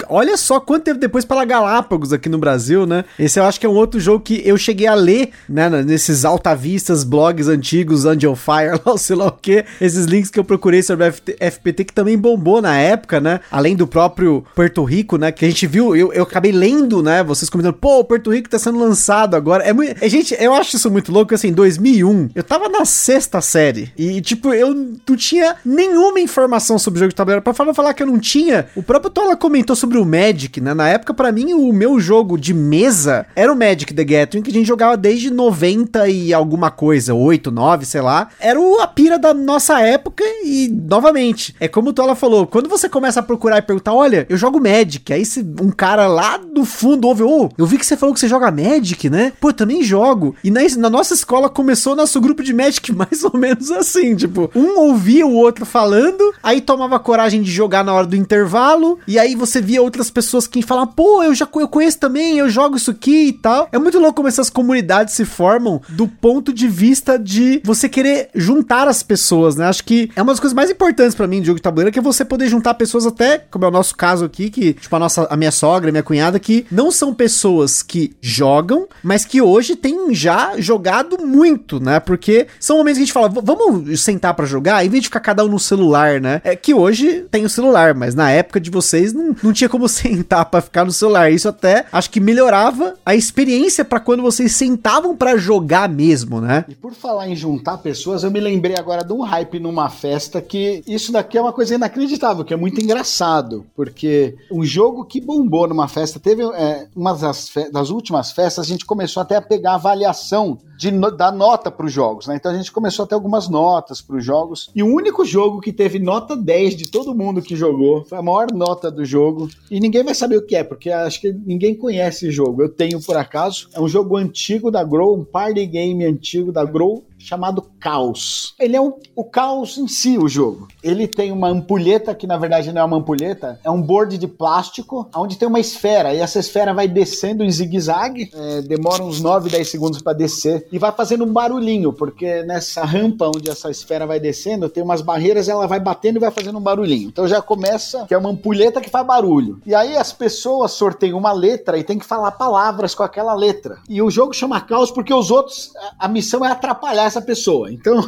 olha só quanto tempo depois, pela Galápagos aqui no Brasil, né? Esse eu acho que é um outro jogo que eu cheguei a ler, né, nesses altavistas, blogs antigos, Angel Fire, lá, sei lá o que, esses links que eu procurei sobre F P T, que também bombou na época, né? Além do próprio Porto Rico, né? Que a gente viu, eu, eu acabei lendo, né? Vocês comentando, pô, o Porto Rico tá sendo lançado agora. É muito... é, gente, eu acho isso muito louco, assim, em dois mil e um, eu tava na sexta série e, tipo, eu não tinha nenhuma informação sobre o jogo de tabuleiro. Pra falar, falar que eu não tinha, o próprio Tola comentou sobre o Magic, né? Na época, pra mim, o meu jogo de mesa era o Magic The Gathering, que a gente jogava desde noventa e alguma coisa, oito, nove, sei lá. Era a pira da nossa época e E, novamente, é como o Tola falou, quando você começa a procurar e perguntar, olha, eu jogo Magic, aí se um cara lá do fundo ouve, ô, oh, eu vi que você falou que você joga Magic, né? Pô, eu também jogo. E na, na nossa escola começou o nosso grupo de Magic mais ou menos assim, tipo, um ouvia o outro falando, aí tomava coragem de jogar na hora do intervalo, e aí você via outras pessoas que falavam, pô, eu já eu conheço também, eu jogo isso aqui e tal. É muito louco como essas comunidades se formam do ponto de vista de você querer juntar as pessoas, né? Acho que é uma das coisas mais importantes pra mim de jogo de tabuleiro, que é você poder juntar pessoas, até como é o nosso caso aqui, que tipo a nossa, a minha sogra, a minha cunhada, que não são pessoas que jogam, mas que hoje tem já jogado muito, né? Porque são momentos que a gente fala, vamos sentar pra jogar, em vez de ficar cada um no celular, né? É que hoje tem o celular, mas na época de vocês não, não tinha como sentar pra ficar no celular. Isso até, acho que melhorava a experiência pra quando vocês sentavam pra jogar mesmo, né? E por falar em juntar pessoas, eu me lembrei agora de um hype numa festa que isso daqui é uma coisa inacreditável, que é muito engraçado, porque um jogo que bombou numa festa, teve é, uma das, fe- das últimas festas, a gente começou até a pegar avaliação de no- da nota para os jogos, né? Então a gente começou a ter algumas notas para os jogos, e o único jogo que teve nota dez de todo mundo que jogou, foi a maior nota do jogo, e ninguém vai saber o que é, porque acho que ninguém conhece o jogo, eu tenho por acaso, é um jogo antigo da Grow, um party game antigo da Grow, chamado Caos. Ele é um, o caos em si, o jogo. Ele tem uma ampulheta, que na verdade não é uma ampulheta, é um board de plástico, onde tem uma esfera, e essa esfera vai descendo em zigue-zague, é, demora uns nove, dez segundos para descer, e vai fazendo um barulhinho, porque nessa rampa onde essa esfera vai descendo, tem umas barreiras, ela vai batendo e vai fazendo um barulhinho. Então já começa, que é uma ampulheta que faz barulho. E aí as pessoas sorteiam uma letra e tem que falar palavras com aquela letra. E o jogo chama Caos porque os outros, a, a missão é atrapalhar essa pessoa. Então,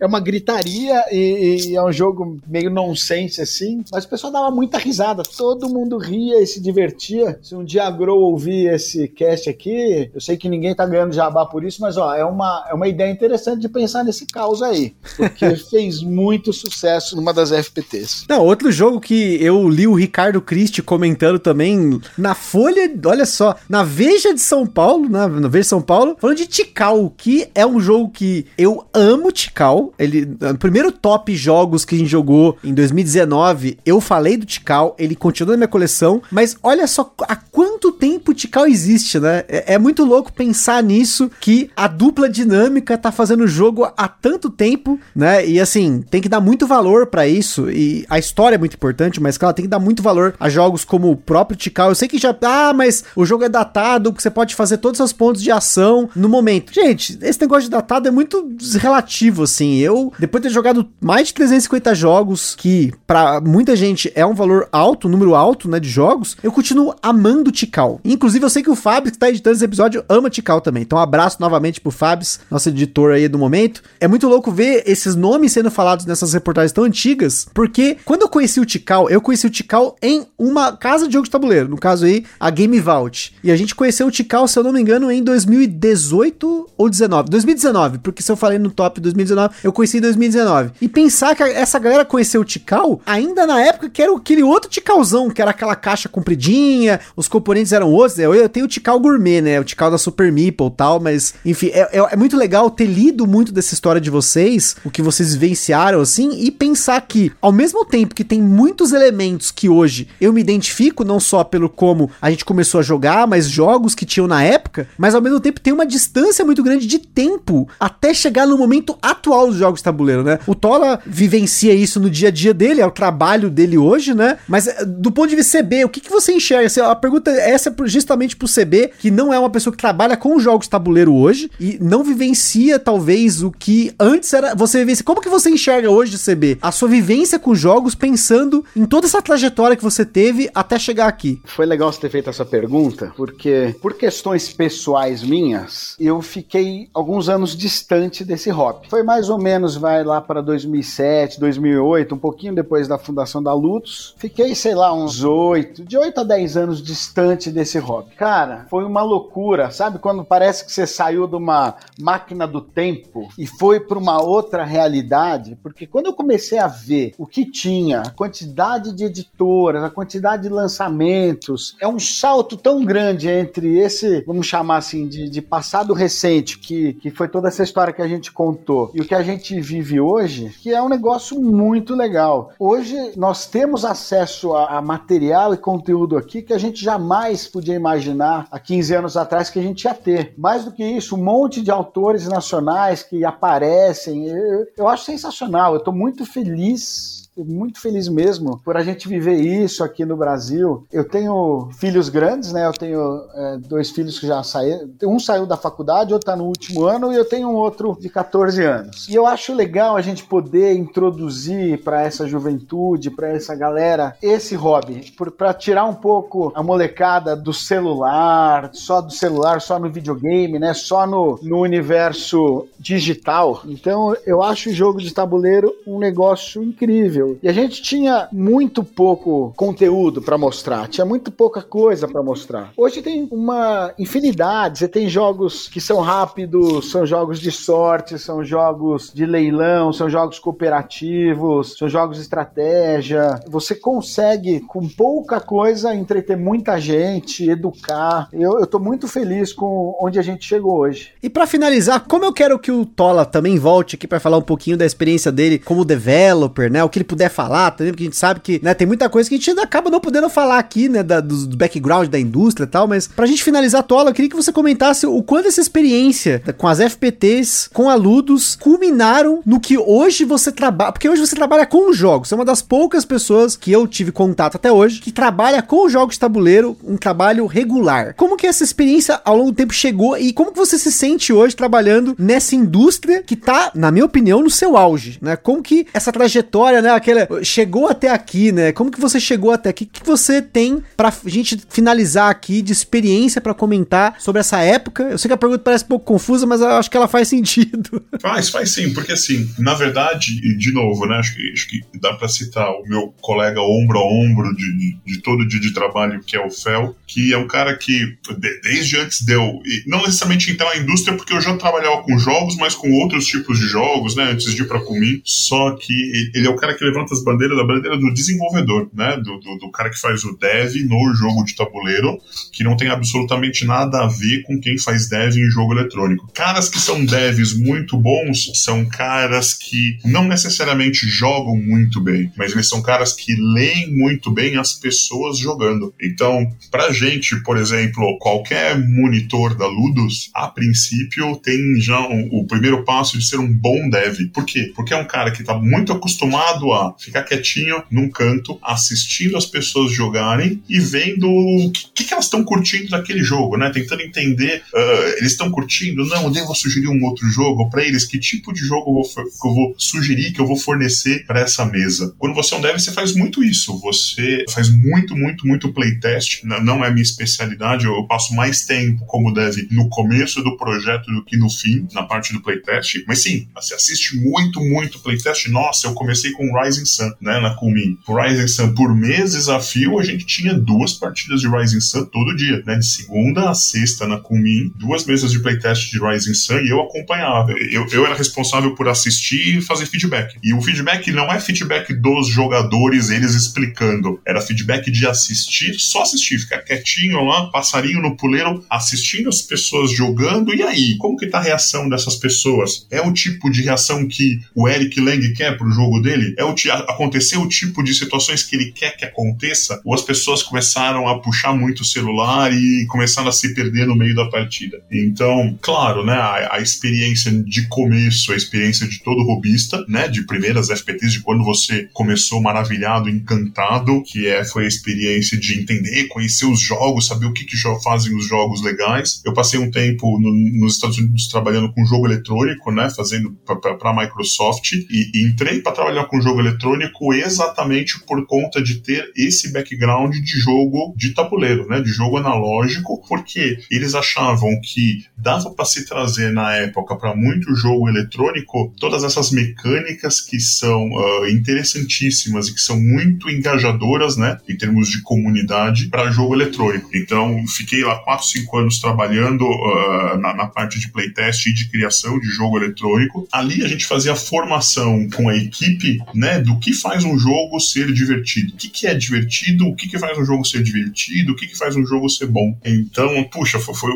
é uma gritaria e, e é um jogo meio nonsense, assim, mas o pessoal dava muita risada, todo mundo ria e se divertia. Se um dia a Grow ouvir esse cast aqui, eu sei que ninguém tá ganhando jabá por isso, mas ó, é uma, é uma ideia interessante de pensar nesse caos aí, porque fez muito sucesso numa das F P Ts. Não, outro jogo que eu li o Ricardo Christ comentando também, na Folha, olha só, na Veja de São Paulo, na, na Veja de São Paulo, falando de Tical, que é um jogo que eu amo Tical. Ele, no primeiro top jogos que a gente jogou em dois mil e dezenove, eu falei do Tical, ele continua na minha coleção, mas olha só a quantidade quanto tempo o Tical existe, né? É, é muito louco pensar nisso, que a dupla dinâmica tá fazendo o jogo há tanto tempo, né? E assim, tem que dar muito valor pra isso, e a história é muito importante, mas claro, tem que dar muito valor a jogos como o próprio Tical. Eu sei que já, ah, mas o jogo é datado, porque você pode fazer todos os pontos de ação no momento. Gente, esse negócio de datado é muito relativo, assim. Eu, depois de ter jogado mais de trezentos e cinquenta jogos, que pra muita gente é um valor alto, um número alto, né, de jogos, eu continuo amando o Tical. Inclusive, eu sei que o Fábio, que tá editando esse episódio, ama Tical também. Então, um abraço novamente pro Fábio, nosso editor aí do momento. É muito louco ver esses nomes sendo falados nessas reportagens tão antigas, porque quando eu conheci o Tical, eu conheci o Tical em uma casa de jogo de tabuleiro, no caso aí, a Game Vault. E a gente conheceu o Tical, se eu não me engano, em dois mil e dezoito ou dezenove? dois mil e dezenove, porque se eu falei no top dois mil e dezenove, eu conheci em dois mil e dezenove. E pensar que essa galera conheceu o Tical ainda na época que era aquele outro Ticalzão, que era aquela caixa compridinha, os componentes eram outros, né? Eu tenho o Tical Gourmet, né? O Tical da Super Meeple e tal, mas enfim, é, é, é muito legal ter lido muito dessa história de vocês, o que vocês vivenciaram, assim, e pensar que, ao mesmo tempo que tem muitos elementos que hoje eu me identifico, não só pelo como a gente começou a jogar, mas jogos que tinham na época, mas ao mesmo tempo tem uma distância muito grande de tempo até chegar no momento atual dos jogos de tabuleiro, né? O Tola vivencia isso no dia a dia dele, é o trabalho dele hoje, né? Mas do ponto de vista C B, o que, que você enxerga? Assim, a pergunta essa é justamente pro C B, que não é uma pessoa que trabalha com jogos de tabuleiro hoje e não vivencia, talvez, o que antes era... Você vivencia. Como que você enxerga hoje, C B, a sua vivência com jogos, pensando em toda essa trajetória que você teve até chegar aqui? Foi legal você ter feito essa pergunta, porque por questões pessoais minhas, eu fiquei alguns anos distante desse hobby. Foi mais ou menos, vai lá para dois mil e sete, dois mil e oito, um pouquinho depois da fundação da Ludus. Fiquei, sei lá, uns oito, de oito a dez anos distante desse hobby. Cara, foi uma loucura, sabe? Quando parece que você saiu de uma máquina do tempo e foi para uma outra realidade, porque quando eu comecei a ver o que tinha, a quantidade de editoras, a quantidade de lançamentos, é um salto tão grande entre esse, vamos chamar assim, de, de passado recente, que, que foi toda essa história que a gente contou, e o que a gente vive hoje, que é um negócio muito legal. Hoje nós temos acesso a, a material e conteúdo aqui que a gente jamais podia imaginar há quinze anos atrás que a gente ia ter. Mais do que isso, um monte de autores nacionais que aparecem, eu, eu acho sensacional, eu estou muito feliz... muito feliz mesmo por a gente viver isso aqui no Brasil. Eu tenho filhos grandes, né? Eu tenho é, dois filhos que já saíram. Um saiu da faculdade, outro tá no último ano, e eu tenho um outro de quatorze anos. E eu acho legal a gente poder introduzir para essa juventude, para essa galera, esse hobby, para tirar um pouco a molecada do celular, só do celular, só no videogame, né? Só no, no universo digital. Então, eu acho o jogo de tabuleiro um negócio incrível. E a gente tinha muito pouco conteúdo para mostrar, tinha muito pouca coisa para mostrar. Hoje tem uma infinidade, você tem jogos que são rápidos, são jogos de sorte, são jogos de leilão, são jogos cooperativos, são jogos de estratégia. Você consegue, com pouca coisa, entreter muita gente, educar. Eu, eu tô muito feliz com onde a gente chegou hoje. E para finalizar, como eu quero que o Tola também volte aqui para falar um pouquinho da experiência dele como developer, né? O que ele puder falar também, porque a gente sabe que, né, tem muita coisa que a gente acaba não podendo falar aqui, né, da, do, do background da indústria e tal, mas pra gente finalizar, Tola, eu queria que você comentasse o quanto essa experiência com as F P Ts, com a Ludus, culminaram no que hoje você trabalha, porque hoje você trabalha com jogos, você é uma das poucas pessoas que eu tive contato até hoje, que trabalha com jogos de tabuleiro, um trabalho regular. Como que essa experiência ao longo do tempo chegou e como que você se sente hoje trabalhando nessa indústria que tá, na minha opinião, no seu auge, né? Como que essa trajetória, né, aquela, chegou até aqui, né? Como que você chegou até aqui? O que você tem pra gente finalizar aqui de experiência pra comentar sobre essa época? Eu sei que a pergunta parece um pouco confusa, mas eu acho que ela faz sentido. Faz, faz sim, porque assim, na verdade, de novo, né? Acho que, acho que dá pra citar o meu colega ombro a ombro de, de, de todo dia de trabalho, que é o Fel, que é um cara que de, desde antes deu, e não necessariamente entrar na indústria, porque eu já trabalhava com jogos, mas com outros tipos de jogos, né? Antes de ir pra comer, só que ele é o cara que levanta as bandeiras, da bandeira do desenvolvedor, né? Do, do, do cara que faz o dev no jogo de tabuleiro, que não tem absolutamente nada a ver com quem faz dev em jogo eletrônico. Caras que são devs muito bons são caras que não necessariamente jogam muito bem, mas eles são caras que leem muito bem as pessoas jogando. Então, Pra gente, por exemplo, qualquer monitor da Ludus, a princípio tem já o primeiro passo de ser um bom dev. Por quê? Porque é um cara que tá muito acostumado a ficar quietinho num canto, assistindo as pessoas jogarem e vendo o que, que elas estão curtindo daquele jogo, né? Tentando entender, uh, eles estão curtindo? Não, eu devo sugerir um outro jogo pra eles? Que tipo de jogo eu vou, que eu vou sugerir, que eu vou fornecer pra essa mesa? Quando você é um dev, você faz muito isso. Você faz muito, muito, muito playtest. Não é minha especialidade, eu passo mais tempo como dev no começo do projeto do que no fim, na parte do playtest. Mas sim, você assiste muito, muito playtest. Nossa, eu comecei com Rising Sun, né, na Kumin. Rising Sun, por meses a fio, a gente tinha duas partidas de Rising Sun todo dia, né, de segunda a sexta na Kumin, duas mesas de playtest de Rising Sun, e eu acompanhava. Eu, eu era responsável por assistir e fazer feedback. E o feedback não é feedback dos jogadores, eles explicando. Era feedback de assistir, só assistir, ficar quietinho lá, passarinho no puleiro, assistindo as pessoas jogando. E aí, como que tá a reação dessas pessoas? É o tipo de reação que o Eric Lang quer pro jogo dele? É o t- aconteceu o tipo de situações que ele quer que aconteça? Ou as pessoas começaram a puxar muito o celular e começaram a se perder no meio da partida? Então, claro, né, a, a experiência de começo, a experiência de todo robista, né, de primeiras F P Ts, de quando você começou maravilhado, encantado, que é, foi a experiência de entender, conhecer os jogos, saber o que, que fazem os jogos legais. Eu passei um tempo no, nos Estados Unidos trabalhando com jogo eletrônico, né, fazendo para a Microsoft, e, e entrei para trabalhar com jogo eletrônico exatamente por conta de ter esse background de jogo de tabuleiro, né, de jogo analógico, porque eles achavam que dava para se trazer na época para muito jogo eletrônico todas essas mecânicas que são uh, interessantíssimas e que são muito engajadoras, né, em termos de comunidade, para jogo eletrônico. Então, fiquei lá quatro, cinco anos trabalhando uh, na, na parte de playtest e de criação de jogo eletrônico. Ali a gente fazia formação com a equipe, né, do que faz um jogo ser divertido. O que, que é divertido? O que, que faz um jogo ser divertido? O que, que faz um jogo ser bom? Então, puxa, foi, foi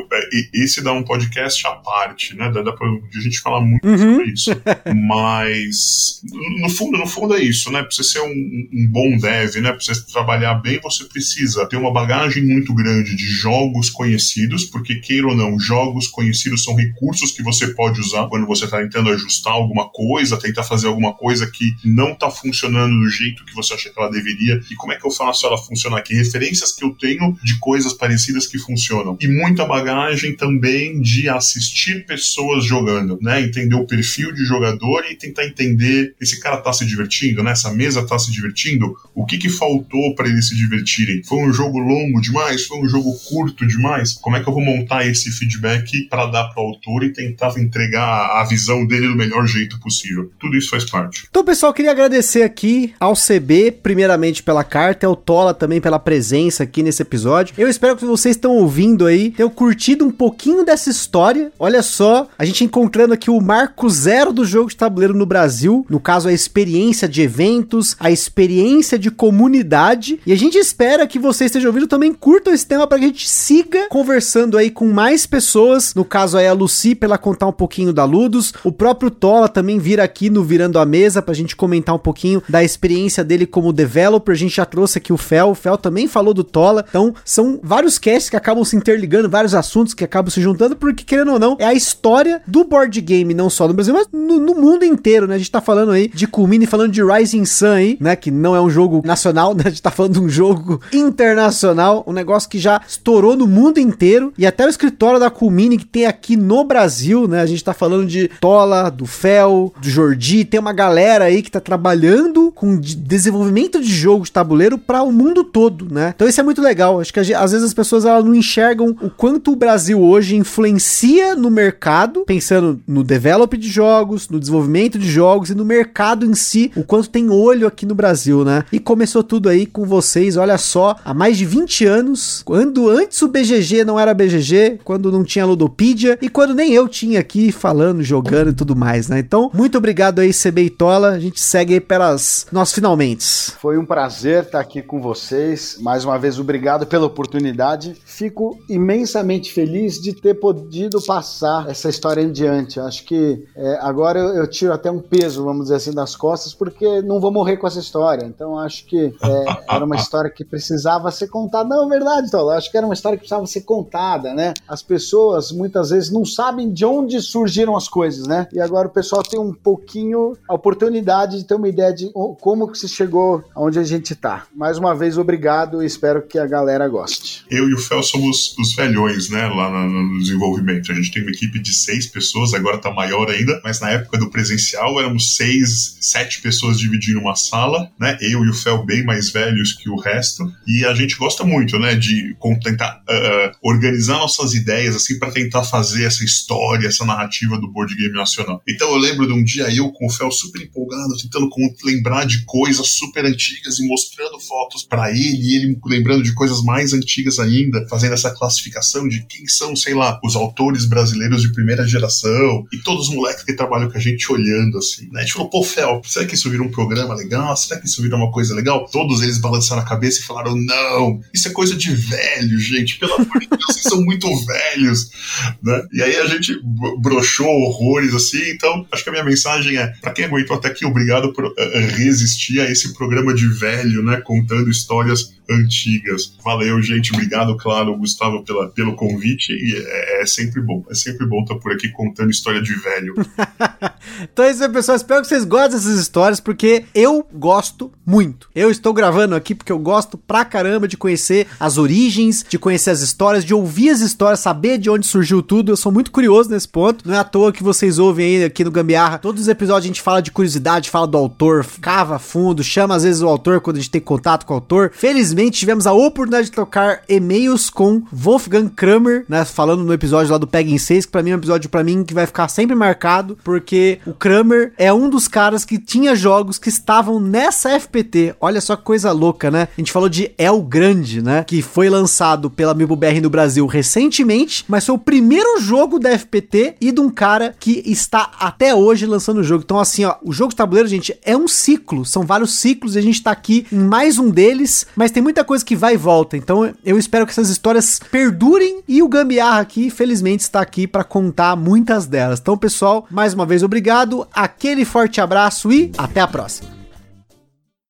esse dá um podcast à parte, né? Dá, dá pra a gente falar muito uhum. sobre isso. Mas, no fundo, no fundo é isso, né? Pra você ser um, um bom dev, né? Pra você trabalhar bem, você precisa ter uma bagagem muito grande de jogos conhecidos, porque, queira ou não, jogos conhecidos são recursos que você pode usar quando você está tentando ajustar alguma coisa, tentar fazer alguma coisa que não está funcionando do jeito que você acha que ela deveria, e como é que eu faço ela funcionar? Que referências que eu tenho de coisas parecidas que funcionam. E muita bagagem também de assistir pessoas jogando, né? Entender o perfil de jogador e tentar entender, esse cara está se divertindo, né? Essa mesa está se divertindo, o que que faltou para eles se divertirem? Foi um jogo longo demais? Foi um jogo curto demais? Como é que eu vou montar esse feedback para dar para o autor e tentar entregar a visão dele do melhor jeito possível? Tudo isso faz parte. Então, pessoal, queria agradecer aqui ao C B, primeiramente pela carta, ao Tola também pela presença aqui nesse episódio. Eu espero que vocês estão ouvindo aí, tenham curtido um pouquinho dessa história. Olha só, a gente encontrando aqui o marco zero do jogo de tabuleiro no Brasil, no caso a experiência de eventos, a experiência de comunidade, e a gente espera que vocês estejam ouvindo também, curtam esse tema para que a gente siga conversando aí com mais pessoas, no caso aí a Lucy, para ela contar um pouquinho da Ludus, o próprio Tola também vir aqui no Virando a Mesa pra gente comentar um pouquinho da experiência dele como developer. A gente já trouxe aqui o Fel, o Fel também falou do Tola, então são vários casts que acabam se interligando, vários assuntos que acabam se juntando, porque, querendo ou não, é a história do board game, não só no Brasil, mas no, no mundo inteiro, né? A gente tá falando aí de Kumini, falando de Rising Sun aí, né, que não é um jogo nacional, né? A gente tá falando de um jogo internacional, um negócio que já estourou no mundo inteiro, e até o escritório da Kumini que tem aqui no Brasil, né, a gente tá falando de Tola, do Fel, do Jordi, tem uma galera aí que tá trabalhando com de desenvolvimento de jogos de tabuleiro para o mundo todo, né, então isso é muito legal. Acho que gente, às vezes as pessoas elas não enxergam o quanto o Brasil hoje influencia no mercado, pensando no develop de jogos, no desenvolvimento de jogos e no mercado em si, o quanto tem olho aqui no Brasil, né, e começou tudo aí com vocês, olha só, há mais de vinte anos, quando antes o B G G não era B G G, quando não tinha Ludopedia e quando nem eu tinha aqui falando, jogando e tudo mais, né? Então, muito obrigado aí, C B e Tola, a gente segue aí pelas nós finalmente. Foi um prazer estar aqui com vocês, mais uma vez obrigado pela oportunidade, fico imensamente feliz de ter podido passar essa história em diante, acho que é, agora eu, eu tiro até um peso, vamos dizer assim, das costas, porque não vou morrer com essa história, então acho que é, era uma história que precisava ser contada contada. Não, é verdade, Tola. Acho que era uma história que precisava ser contada, né? As pessoas muitas vezes não sabem de onde surgiram as coisas, né? E agora o pessoal tem um pouquinho a oportunidade de ter uma ideia de como que se chegou aonde a gente tá. Mais uma vez, obrigado e espero que a galera goste. Eu e o Fel somos os velhões, né? Lá no desenvolvimento. A gente tem uma equipe de seis pessoas, agora tá maior ainda, mas na época do presencial éramos seis, sete pessoas dividindo uma sala, né? Eu e o Fel bem mais velhos que o resto, e a gente gosta muito, né? De tentar uh, organizar nossas ideias, assim, pra tentar fazer essa história, essa narrativa do board game nacional. Então eu lembro de um dia eu com o Fel super empolgado, tentando lembrar de coisas super antigas e mostrando fotos pra ele, e ele lembrando de coisas mais antigas ainda, fazendo essa classificação de quem são, sei lá, os autores brasileiros de primeira geração, e todos os moleques que trabalham com a gente olhando, assim, né? A gente falou, pô, Fel, será que isso virou um programa legal? Será que isso virou uma coisa legal? Todos eles balançaram a cabeça e falaram, não, isso é coisa de velho, gente, pelo amor de Deus, vocês são muito velhos, né? E aí a gente broxou horrores, assim, então, acho que a minha mensagem é, pra quem aguentou até aqui, obrigado por uh, resistir a esse programa de velho, né, contando histórias antigas. Valeu, gente, obrigado, claro, Gustavo, pela, pelo convite, e é, é sempre bom, é sempre bom estar por aqui contando história de velho. Então é isso aí, pessoal, espero que vocês gostem dessas histórias, porque eu gosto muito. Eu estou gravando aqui porque eu gosto pra caramba de conhecer as origens, de conhecer as histórias, de ouvir as histórias, saber de onde surgiu tudo, eu sou muito curioso nesse ponto, não é à toa que vocês ouvem aí aqui no Gambiarra, todos os episódios a gente fala de curiosidade, fala do autor, cava fundo, chama às vezes o autor quando a gente tem contato com o autor. Felizmente tivemos a oportunidade de trocar e-mails com Wolfgang Kramer, né, falando no episódio lá do Peg em seis, que pra mim é um episódio pra mim que vai ficar sempre marcado, porque o Kramer é um dos caras que tinha jogos que estavam nessa F P T, olha só que coisa louca, né? A gente falou de El Grande, né, que foi lançado pela Amiibo B R no Brasil recentemente, mas foi o primeiro jogo da F P T e de um cara que está até hoje lançando o jogo. Então assim, ó, o jogo de tabuleiro, gente, é um ciclo, são vários ciclos e a gente tá aqui em mais um deles, mas tem muita coisa que vai e volta, então eu espero que essas histórias perdurem e o Gambiarra aqui, felizmente, está aqui para contar muitas delas. Então, pessoal, mais uma vez, obrigado, aquele forte abraço e até a próxima.